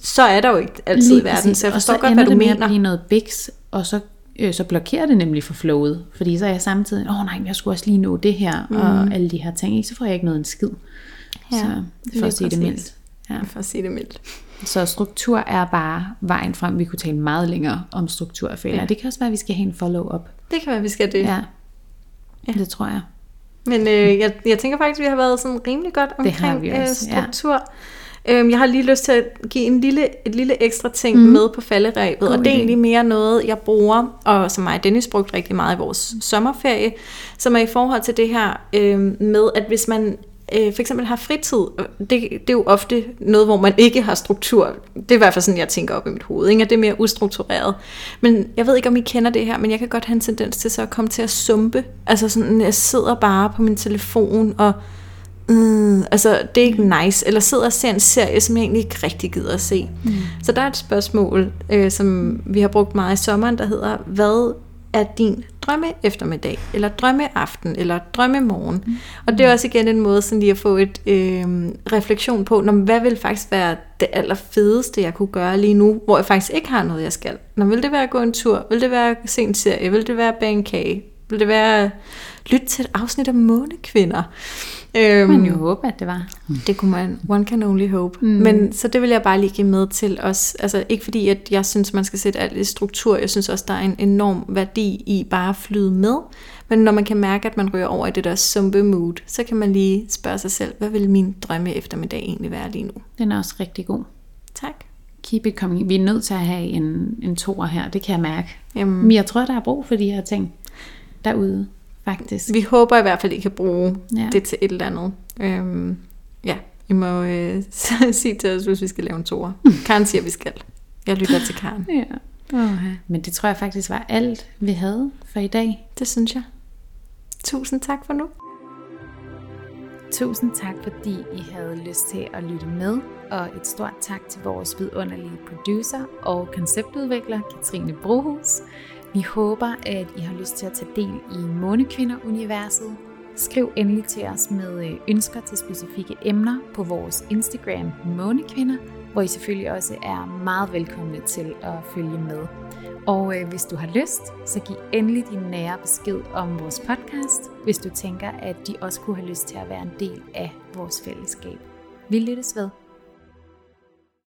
så er der jo ikke altid i verden, så jeg forstår godt, hvad du mener. Og så ender det med at blive noget biks, og så blokerer det nemlig for flowet, fordi så er jeg samtidig, men jeg skulle også lige nå det her, og alle de her ting, ikke? Så får jeg ikke noget en skid. Ja, så for at sige det mildt. Ja, for at sige det mildt. Så struktur er bare vejen frem. Vi kunne tale meget længere om strukturfælder. Ja. Det kan også være, at vi skal have en follow-up. Det kan være, vi skal det. Ja. Det tror jeg. Men jeg tænker faktisk, at vi har været sådan rimelig godt omkring struktur. Jeg har lige lyst til at give et lille ekstra ting med på falderæbet, og det er egentlig mere noget, jeg bruger, og som mig og Dennis brugte rigtig meget i vores sommerferie, som er i forhold til det her med, at hvis man for eksempel har fritid, det er jo ofte noget, hvor man ikke har struktur. Det er i hvert fald sådan, jeg tænker op i mit hoved, ikke? At det er mere ustruktureret. Men jeg ved ikke, om I kender det her, men jeg kan godt have en tendens til så at komme til at sumpe. Altså sådan, jeg sidder bare på min telefon og altså det er ikke nice, eller sidder og ser en serie, som jeg egentlig ikke rigtig gider at se. Mm. Så der er et spørgsmål, som vi har brugt meget i sommeren, der hedder, hvad er din drømme eftermiddag, eller drømme aften, eller drømme morgen? Mm. Og det er også igen en måde sådan lige at få et refleksion på, hvad vil faktisk være det allerfedeste, jeg kunne gøre lige nu, hvor jeg faktisk ikke har noget, jeg skal? Vil det være at gå en tur? Vil det være at se en serie? Vil det være at bage en kage? Vil det være at lytte til et afsnit af Månekvinder? Man jo håbe, at det var. Det kunne man. One can only hope. Mm. Men så det vil jeg bare lige give med til os. Altså ikke fordi, at jeg synes, man skal sætte alt i struktur. Jeg synes også, der er en enorm værdi i bare at flyde med. Men når man kan mærke, at man rører over i det der sumpe mood, så kan man lige spørge sig selv, hvad vil min drømme eftermiddag egentlig være lige nu? Den er også rigtig god. Tak. Keep it coming. Vi er nødt til at have en toer her. Det kan jeg mærke. Men jeg tror, der er brug for de her ting derude. Faktisk. Vi håber i hvert fald, at I kan bruge det til et eller andet. I må sige til os, hvis vi skal lave en tour. Karen siger, vi skal. Jeg lytter til Karen. Men det tror jeg faktisk var alt, vi havde for i dag. Det synes jeg. Tusind tak for nu. Tusind tak, fordi I havde lyst til at lytte med. Og et stort tak til vores vidunderlige producer og konceptudvikler, Katrine Brohus. Vi håber, at I har lyst til at tage del i Månekvinder-universet. Skriv endelig til os med ønsker til specifikke emner på vores Instagram Månekvinder, hvor I selvfølgelig også er meget velkomne til at følge med. Og hvis du har lyst, så giv endelig din nære besked om vores podcast, hvis du tænker, at de også kunne have lyst til at være en del af vores fællesskab. Vi lyttes ved.